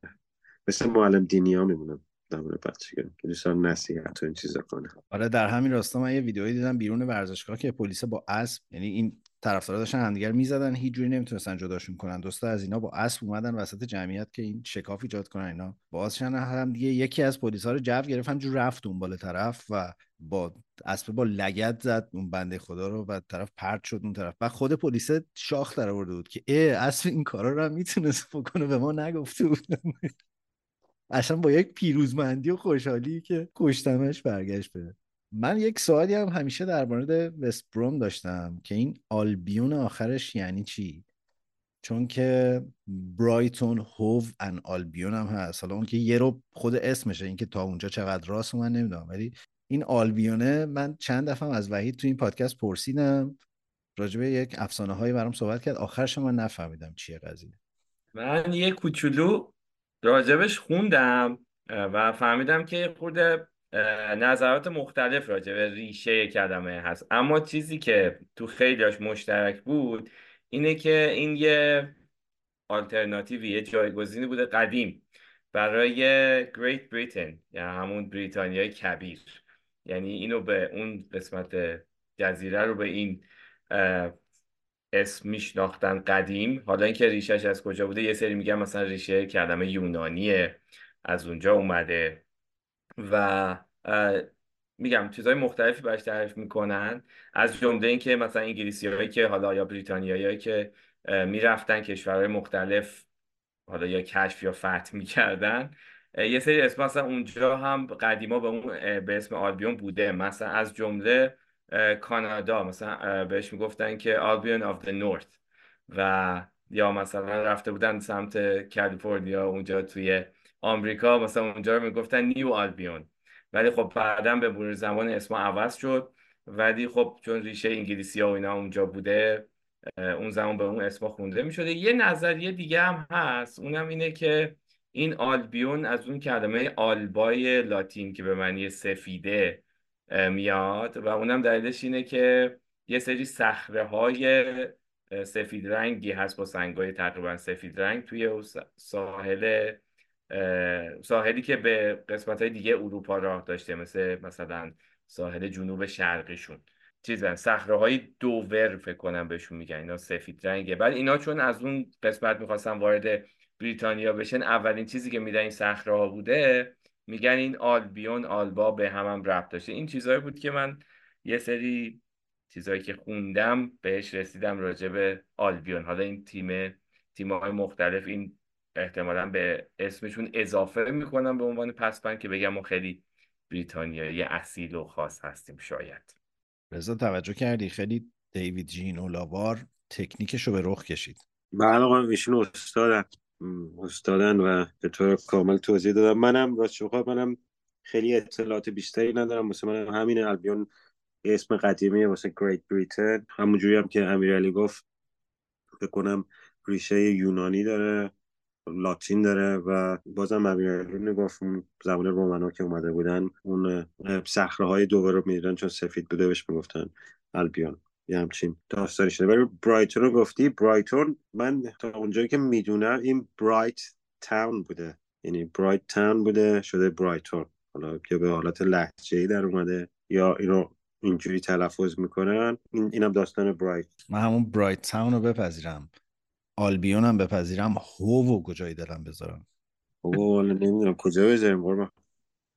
مثل معلم دینی ها میمونم دمونه بچگان که دوستان نصیحت و این چیزا کنه. آره در همین راستا من یه ویدئویی دیدم بیرون ورزشگاه که پلیس با اسب، یعنی این طرفدارا داشتن همدیگر میزدن، هیچ جوری نمیتونستن جداشون کنن، دوستا از اینا با اسب اومدن وسط جمعیت که این شکاف ایجاد کنن. اینا بازشن هم دیگه، یکی از پلیسا رو جو گرفت، همجور رفت اون بالا طرف و با اسب با لگد زد اون بنده خدا رو و طرف پرت شد اون طرف. بعد خود پلیس شاخ در آورده بود که اسب این کارا رو هم میتونه بکنه، به ما نگفته بود. اصلا با یک پیروزمندی و خوشحالی که کشتمش برگشت بده. من یک سوالی هم همیشه در مورد وست بروم داشتم که این آلبیون آخرش یعنی چی؟ چون که برایتون هوو ان آلبیون هم هست، حالا اون که یه رو خود اسمشه، این که تا اونجا چقدر راست من نمیدونم، ولی این آلبیونه من چند دفعه از وحید تو این پادکست پرسیدم راجبه یک افسانه هایی برام صحبت کرد، آخرش من نفهمیدم چیه قضیه. من یه کوچولو راجبش خوندم و فهمیدم که خورده نظرات مختلف راجع به ریشه کلمه هست، اما چیزی که تو خیلیاش مشترک بود اینه که این یه آلترناتیوی، یه جایگزینی بوده قدیم برای Great Britain، یعنی همون بریتانیای کبیر، یعنی اینو به اون قسمت جزیره رو به این اسم میشناختن قدیم. حالا اینکه ریشش از کجا بوده، یه سری میگن مثلا ریشه کلمه یونانیه، از اونجا اومده و میگم چیزهای مختلفی برش تعریف میکنن، از جمله اینکه مثلا انگلیسی‌هایی که حالا یا بریتانیایی‌هایی که میرفتن کشورهای مختلف حالا یا کشف یا فتح میکردن، یه سری اسم مثلا اونجا هم قدیما به اسم آلبیون بوده، مثلا از جمله کانادا مثلا بهش میگفتن که آلبیون آف دی نورث، و یا مثلا رفته بودن سمت کالیفرنیا اونجا توی آمریکا مثلا اونجا رو میگفتن نیو آلبیون، ولی خب بعدا به مرور زمان اسم عوض شد، ولی خب چون ریشه انگلیسی ها و اینا اونجا بوده اون زمان به اون اسما خونده میشده. یه نظریه دیگه هم هست، اونم اینه که این آلبیون از اون کلمه آلبای لاتین که به معنی سفیده میاد و اونم دلیلش اینه که یه سری صخره های سفید رنگی هست با سنگای تقریبا سفید رنگ توی ساحلی که به قسمت های دیگه اروپا راه داشته، مثلا ساحل جنوب شرقیشون صخره‌های دوور فکر کنم بهشون میگن، اینا سفید رنگه. بعد اینا چون از اون قسمت میخواستن وارد بریتانیا بشن، اولین چیزی که میدن این صخره‌ها بوده، میگن این آلبیون آلبا به هم ربط داشته. این چیزایی بود که من یه سری چیزایی که خوندم بهش رسیدم راجع به آلبیون. حالا این تیم‌های مختلف این احتمالاً به اسمشون اضافه میکنم به عنوان پسپند که بگم ما خیلی بریتانیایی اصیل و خاص هستیم. شاید رضا توجه کردی خیلی دیوید جین و لاوار تکنیکشو به رخ کشید. بله آقا، ایشون استادن و به طور کامل توضیح دادم. منم خیلی اطلاعات بیشتری ندارم، واسه منم همین آلبیون اسم قدیمیه واسه گریت بریتن، همونجوری هم که امیرعلی گفت بکنم ریشه یونانی داره، لاتین داره و بازم امیرعلی گفت زمان رومنا که اومده بودن اون صخره‌های دوباره رو می‌دیدن چون سفید بوده بهش میگفتن آلبیون. یه همچین داستانی شده. ولی برایتون رو گفتی، برایتون من تا اونجایی که میدونم این برایت تاون بوده، یعنی برایت تاون بوده شده برایتون، حالا یا به حالت لهجه‌ای در اومده یا اینو اینجوری تلفظ میکنن. اینم داستان برایت. من همون برایت تاون رو بپذیرم، آلبیون هم بپذیرم، هوو کجای دلم بذارم؟ هوو والا نمیدونم کجا بذاریم. قربان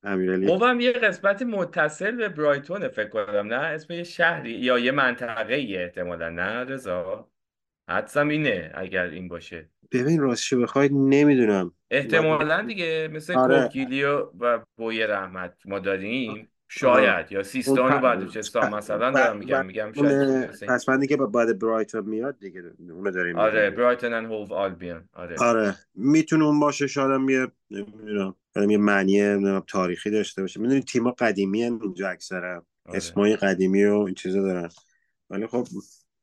امیرعلی هوو هم یه قسمت متصل به برایتون فکر کنم، نه اسم یه شهری یا یه منطقه ای احتمالاً. نه رضا حدسم اینه اگر این باشه. ببین راستش بخواید نمیدونم احتمالاً دیگه مثل کوکیلیو و بوی رحمت ما داریم شاید، یا سیستان و بلوچستان مثلا دارم میگم شاید پسمندی که بعد برایتون میاد دیگه اونو داریم. آره برایتون اند هوو آلبیون. آره میتونه اون باشه، شاید یه نمیدونم یه معنی تاریخی داشته باشه. میدونی تیم‌ها قدیمی ان اونجا اکثرا اسمای قدیمی و این چیزا دارن، ولی خب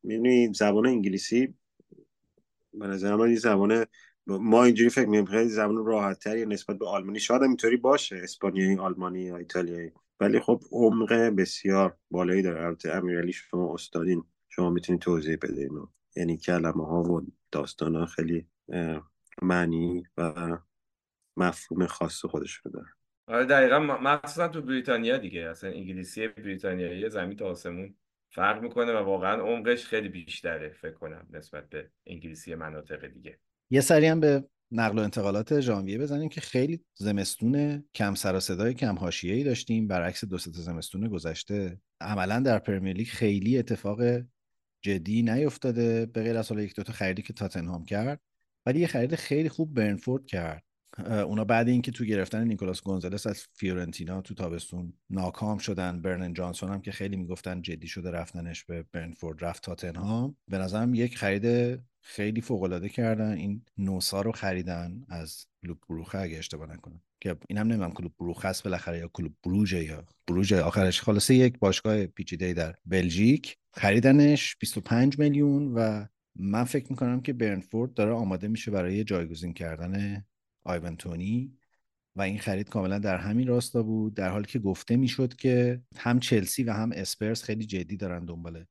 میدونی زبان انگلیسی به نظر من زبان ما اینجوری فکر می‌کنیم خیلی زبان راحت‌تری نسبت به آلمانی، شاید اینطوری باشه، اسپانیایی، آلمانی یا ایتالیایی، ولی خب عمق بسیار بالایی داره. البته امیرعلی شما استادین، شما میتونید توضیح بدین، یعنی کلمه ها و داستان ها خیلی معنی و مفهوم خاص خودشون داره. آره دقیقاً، مخصوصا تو بریتانیا دیگه، اصلا انگلیسی بریتانیایی زمین تا آسمون فرق میکنه و واقعا عمقش خیلی بیشتره فکر کنم نسبت به انگلیسی مناطق دیگه. یه سری هم به نقل و انتقالات ژانویه بزنیم که خیلی زمستون کم سر و صدای کم حاشیه‌ای داشتیم، برعکس دو سه زمستون گذشته. عملا در پرمیر لیگ خیلی اتفاق جدی نیفتاده به غیر از سال یک دو تا خریدی که تاتنهام کرد، ولی یه خرید خیلی خوب برنفورد کرد. اونا بعد اینکه تو گرفتن نیکولاس گونزالس از فیورنتینا تو تابستون ناکام شدن، برنن جانسون هم که خیلی میگفتن جدی شده رفتنش به برنفورد، رفت تاتنهام. به نظرم یک خرید خیلی فوق‌العاده کردن. این نوسا رو خریدن از کلوب بروخه اگه اشتباه نکنم، که اینم نمیدونم کلوب بروخه است بالاخره یا کلوب بروژه یا بروژه، آخرش خلاصه یک باشگاه پیچیده در بلژیک. خریدنش 25 میلیون و من فکر می‌کنم که برنفورد داره آماده میشه برای جایگزین کردن آیوان تونی و این خرید کاملا در همین راستا بود، در حالی که گفته میشد که هم چلسی و هم اسپرز خیلی جدی دارن دنبال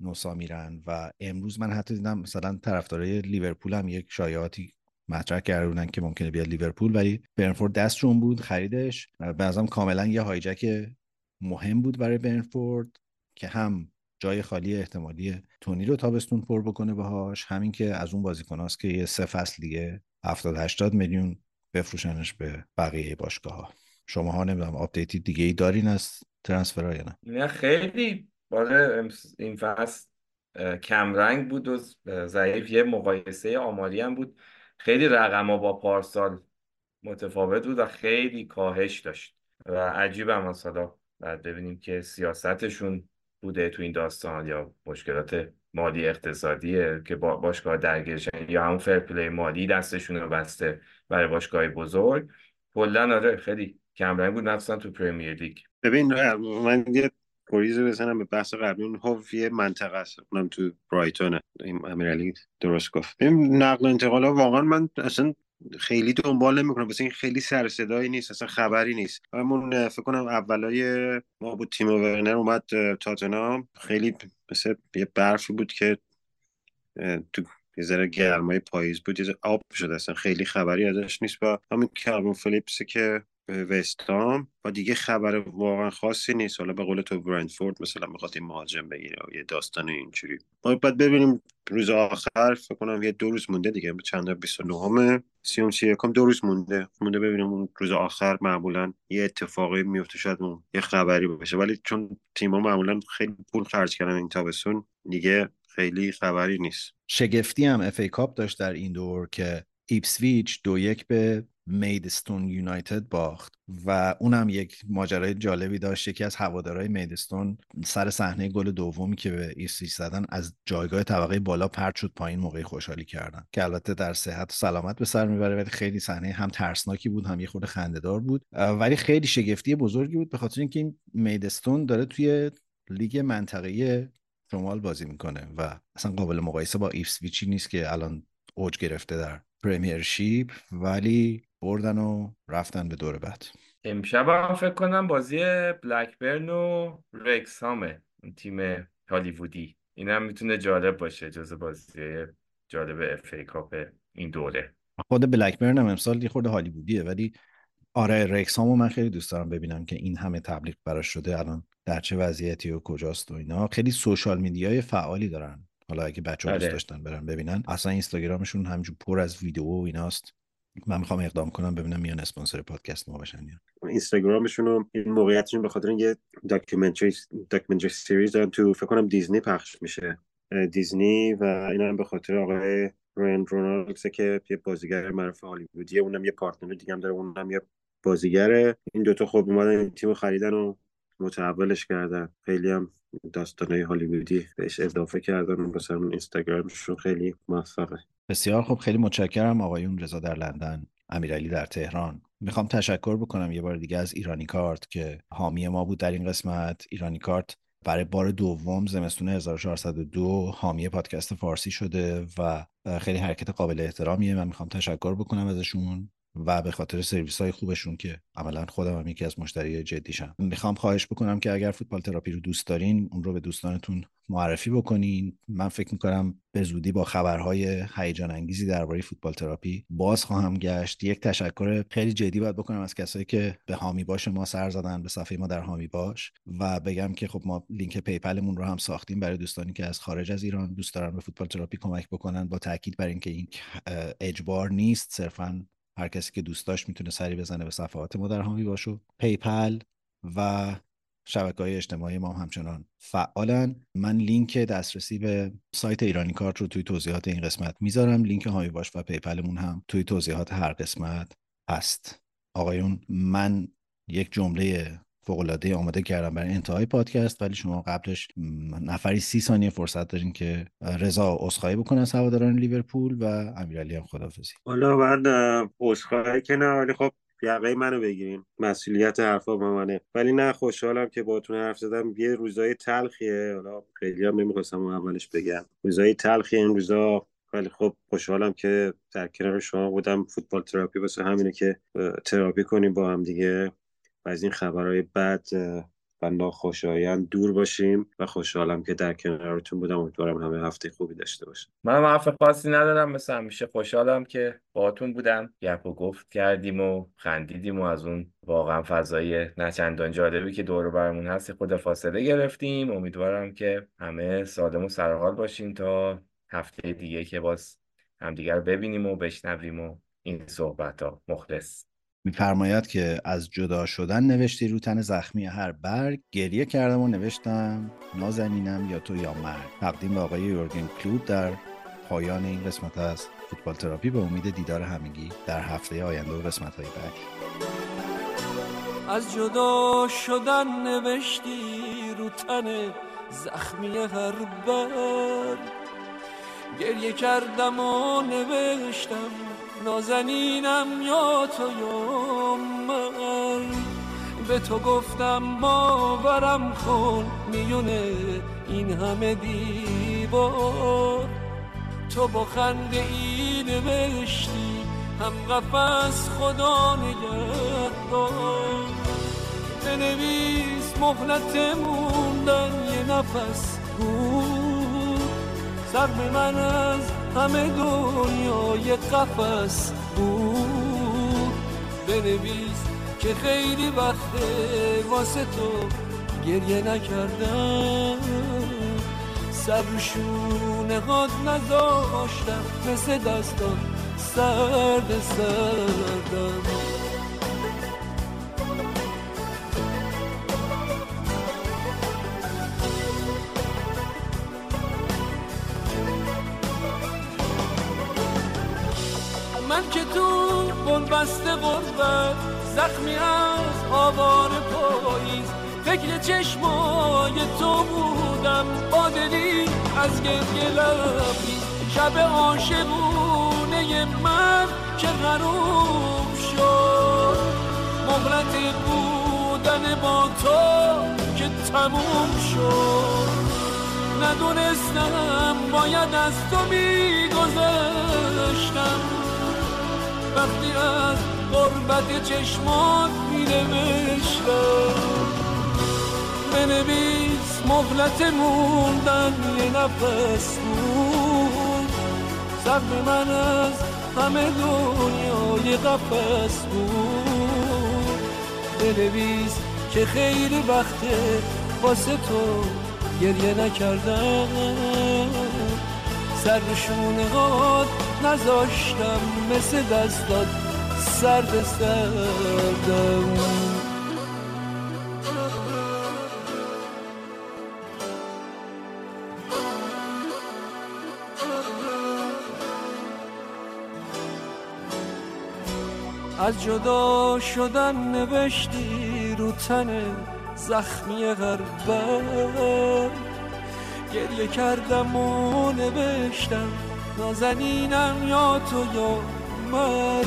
نوسا میرن. و امروز من حتی دیدم مثلا طرفدارای لیورپول هم یک شایعاتی مطرح کردن که ممکنه بیاد لیورپول، ولی برنفورد دستشون بود خریدش. به نظرم کاملا یه هایجک مهم بود برای برنفورد که هم جای خالی احتمالی تونی رو تابستون پر بکنه باهاش، همین که از اون بازیکناست که یه سه فصل دیگه 70-80 میلیون بفروشنش به بقیه باشگاه‌ها. شماها نمیدونم آپدیت دیگه ای دارین از ترانسفرها یا نه؟ نه خیلی بالا این فصل کم رنگ بود و ضعیف، یه مقایسه آماری هم بود، خیلی رقم‌ها با پارسال متفاوت بود و خیلی کاهش داشت و عجیبه. مثلا بعد ببینیم که سیاستشون بوده تو این داستان یا مشکلات مالی اقتصادیه که باشگاه درگیرشن یا همون فرپلی مالی دستشون رو بسته برای باشگاه بزرگ. کلاً آره خیلی کمرنگ بود مخصوصا تو پریمیر لیگ. ببین من یه پریزه بزنم به بحث قبلی، اون حویه منطقه است، اونم تو برایتونه. این امیرعلی درست گفت، این نقل و انتقال ها واقعا من اصلا خیلی دنبال نمیکنم، واسه این خیلی سر صدایی نیست، اصلا خبری نیست. همون فکر کنم اولای ما بود تیم ورنر اومد تاتنهام، خیلی مثل یه برفی بود که تو یه ذره گرمای پاییز بود، یه آب شد، اصلا خیلی خبری ازش نیست. و همین کارون فلیپس که وستام و دیگه خبر واقعا خاصی نیست. حالا به قول تو برنتفورد مثلا میخواد این مهاجم بگیره و یه داستان اینجوری. ما بعد ببینیم روز آخر، فکر کنم یه 2 روز مونده دیگه، چند 29 31 2 روز مونده ببینیم اون روز آخر معمولا یه اتفاقی میفته، شاید یه خبری بشه. ولی چون تیم‌ها معمولا خیلی پول خرج کردن این تابستون دیگه خیلی خبری نیست. شگفتی هم اف ای کاپ داشت در این دور که ایپسویچ 2-1 به میدستون یونایتد باخت و اونم یک ماجرای جالبی داشت. یکی از هوادارهای میدستون سر صحنه گل دومی که به ایپسویچ زدن از جایگاه طبقه بالا پرت شد پایین موقع خوشحالی کردن، که البته در صحت و سلامت به سر میبره، ولی خیلی صحنه هم ترسناکی بود هم یه خورده خنده‌دار بود. ولی خیلی شگفتی بزرگی بود به خاطر اینکه این میدستون داره توی لیگ منطقه‌ای شمال بازی میکنه و اصلا قابل مقایسه با ایپسویچ نیست که الان اوج گرفته در پریمیرشیپ، ولی بردن و رفتن به دور بعد. امشب هم فکر کنم بازی بلکبرن و رکس هامه، تیم هالیوودی. این هم میتونه جالب باشه، جز بازی جالب اف ای کاپ این دوره. خود بلکبرن هم امسال یه خورده هالیوودیه، ولی آره رکس هامو من خیلی دوست دارم ببینم که این همه تبلیغ براش شده الان در چه وضعیتی و کجاست و اینا. خیلی سوشال میدیای فعالی دارن، حالا اگه بچه‌ها دوست داشتن برن ببینن. اصلا اینستاگرامشون همینجور پر از ویدیو و ایناست. من میخوام اقدام کنم ببینم میان اسپانسر پادکست ما باشن یا اینستاگرامشون و این موقعیتشون به خاطر یه داکیومنتری سریز دارن تو فکر کنم دیزنی پخش میشه، دیزنی. و این هم به خاطر آقای راین رونالدز که یه بازیگر معروف هالیوودیه، اونم یه پارتنر دیگه هم داره، اونم یه بازیگره. این دوتا خب اومدن این تیمو خریدن و متحولش کردن، خیلی هم داستانای هالیوودی بهش اضافه کردن و مثلا اینستاگرامشون خیلی موفقه. بسیار خوب، خیلی متشکرم آقایون رضا در لندن، امیرعلی در تهران. میخوام تشکر بکنم یه بار دیگه از ایرانی کارت که حامی ما بود در این قسمت. ایرانی کارت برای بار دوم زمستون 1402 حامی پادکست فارسی شده و خیلی حرکت قابل احترامیه. من میخوام تشکر بکنم ازشون و به خاطر سرویس‌های خوبشون که عملاً خودم هم یکی از مشتریای جدیشم. میخوام خواهش بکنم که اگر فوتبال تراپی رو دوست دارین اون رو به دوستانتون معرفی بکنین. من فکر می‌کنم به زودی با خبرهای هیجان انگیزی درباره فوتبال تراپی باز خواهم گشت. یک تشکر خیلی جدی باید بکنم از کسایی که به حامی باش ما سر زدن، به صفحه ما در حامی باش، و بگم که خب ما لینک پیپلمون رو هم ساختیم برای دوستانی که از خارج از ایران دوست دارن به فوتبال تراپی کمک بکنن، با تاکید بر اینکه این اجبار نیست، صرفاً هر کسی که دوست داشت میتونه سری بزنه به صفحات ما در حامی باش و پیپل و شبکه‌های اجتماعی ما هم همچنان فعالن. من لینک دسترسی به سایت ایرانی کارت رو توی توضیحات این قسمت میذارم. لینک حامی باش و پیپلمون هم توی توضیحات هر قسمت هست. آقایون من یک جمله فوق‌العاده آماده کردم برای انتهای پادکست، ولی شما قبلش نفری 30 ثانیه فرصت دارین که رضا عذرخواهی بکنه از هواداران لیورپول و امیرعلی هم خداحافظی. والا من عذرخواهی که نه، ولی خب یقه منو بگیرین، مسئولیت حرفا با منه. ولی نه، خوشحالم که باهاتون حرف زدم. یه روزای تلخیه، حالا خیلیام نمی‌خواستم اولش بگم، روزای تلخی این روزا ولی خب خوشحالم که در کنار شما بودم. فوتبال تراپی واسه همینه که تراپی کنیم با هم دیگه و از این خبرهای بد و ناخوشایند دور باشیم و خوشحالم که در کنارتون بودم. امیدوارم همه هفته خوبی داشته باشیم. من حرف خاصی ندارم، مثل همیشه خوشحالم که باهاتون بودم، گپ و گفت کردیم و خندیدیم و از اون واقعا فضای نه چندان جالبی که دور برمون هست خود فاصله گرفتیم. امیدوارم که همه سالم و سر حال باشین تا هفته دیگه که باز همدیگه رو ببینیم و بشنویم و این صحبت‌ها. مخلص. می‌فرماید که از جدا شدن نوشتی رو تن زخمی هر برگ، گریه کردم و نوشتم نازنینم یا تو یا مرگ. تقدیم به آقای یورگن کلوپ در پایان این قسمت از فوتبال تراپی. به امید دیدار همگی در هفته آینده و قسمت‌های بعد. از جدا شدن نوشتی رو تن زخمی هر برگ، گریه کردم و نوشتم نازنینم یا تو یا من. به تو گفتم باورم کن میونه این همه دیوار، تو با خنده ای نوشتی هم قفس خدا نگهدار. بنویس مهلت موندن یه نفس بود، سرم من از همه دنیای قفس بود. بنویس که خیلی وقته واسه تو گریه نکردم، سر رو شونه هات نذاشتم مثل دستان سرد سردم. که تو بنبست غربت زخمی از آوار پاییز، فکر چشمای تو بودم بادلی از گرگ لبی، شب عاشقونه من که غروب شد، مهلت بودن با تو که تموم شد. ندونستم باید از تو میگذشتم، وقتی از قربت چشمات می نوشتم. بنویس مهلت موندن یه نفس بود، سبب من از همه دنیای قفس بود. بنویس که خیلی وقته واسه تو گریه نکردم، سر رو شونه هات نذاشتم مثل دستات سرد سردم. از جدا شدن نوشتی رو تن زخمی غربت، گریه کردم و نوشتم نازنینم یا تو یا مرگ.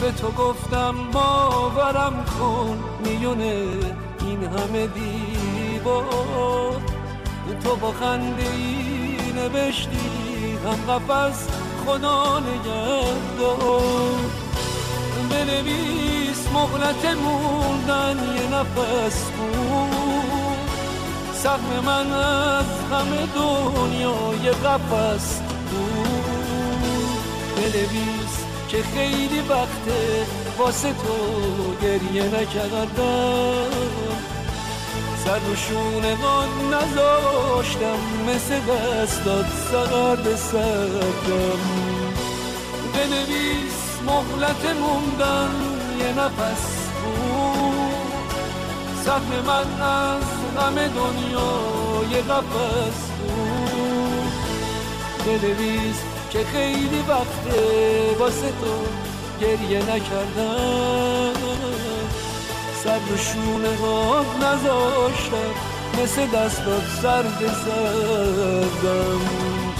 به تو گفتم باورم کن میونه این همه دیوار، تو با خنده ای نوشتی هم قفس خدا نگهدار. بنویس مهلت موندن یه نفس بود، سهم من از همه دنیای قفس بود. بنویس که خیلی وقته واسه تو گریه نکردم، سر رو شونه هات نذاشتم مثل دستات سرد سردم. بنویس مهلت موندن یه نفس بود، سهم من از همه دنیای قفس بود. بنویس که خیلی وقته واسه تو گریه نکردم، سر رو شونه هات نذاشتم مثل دستات سرد سردم.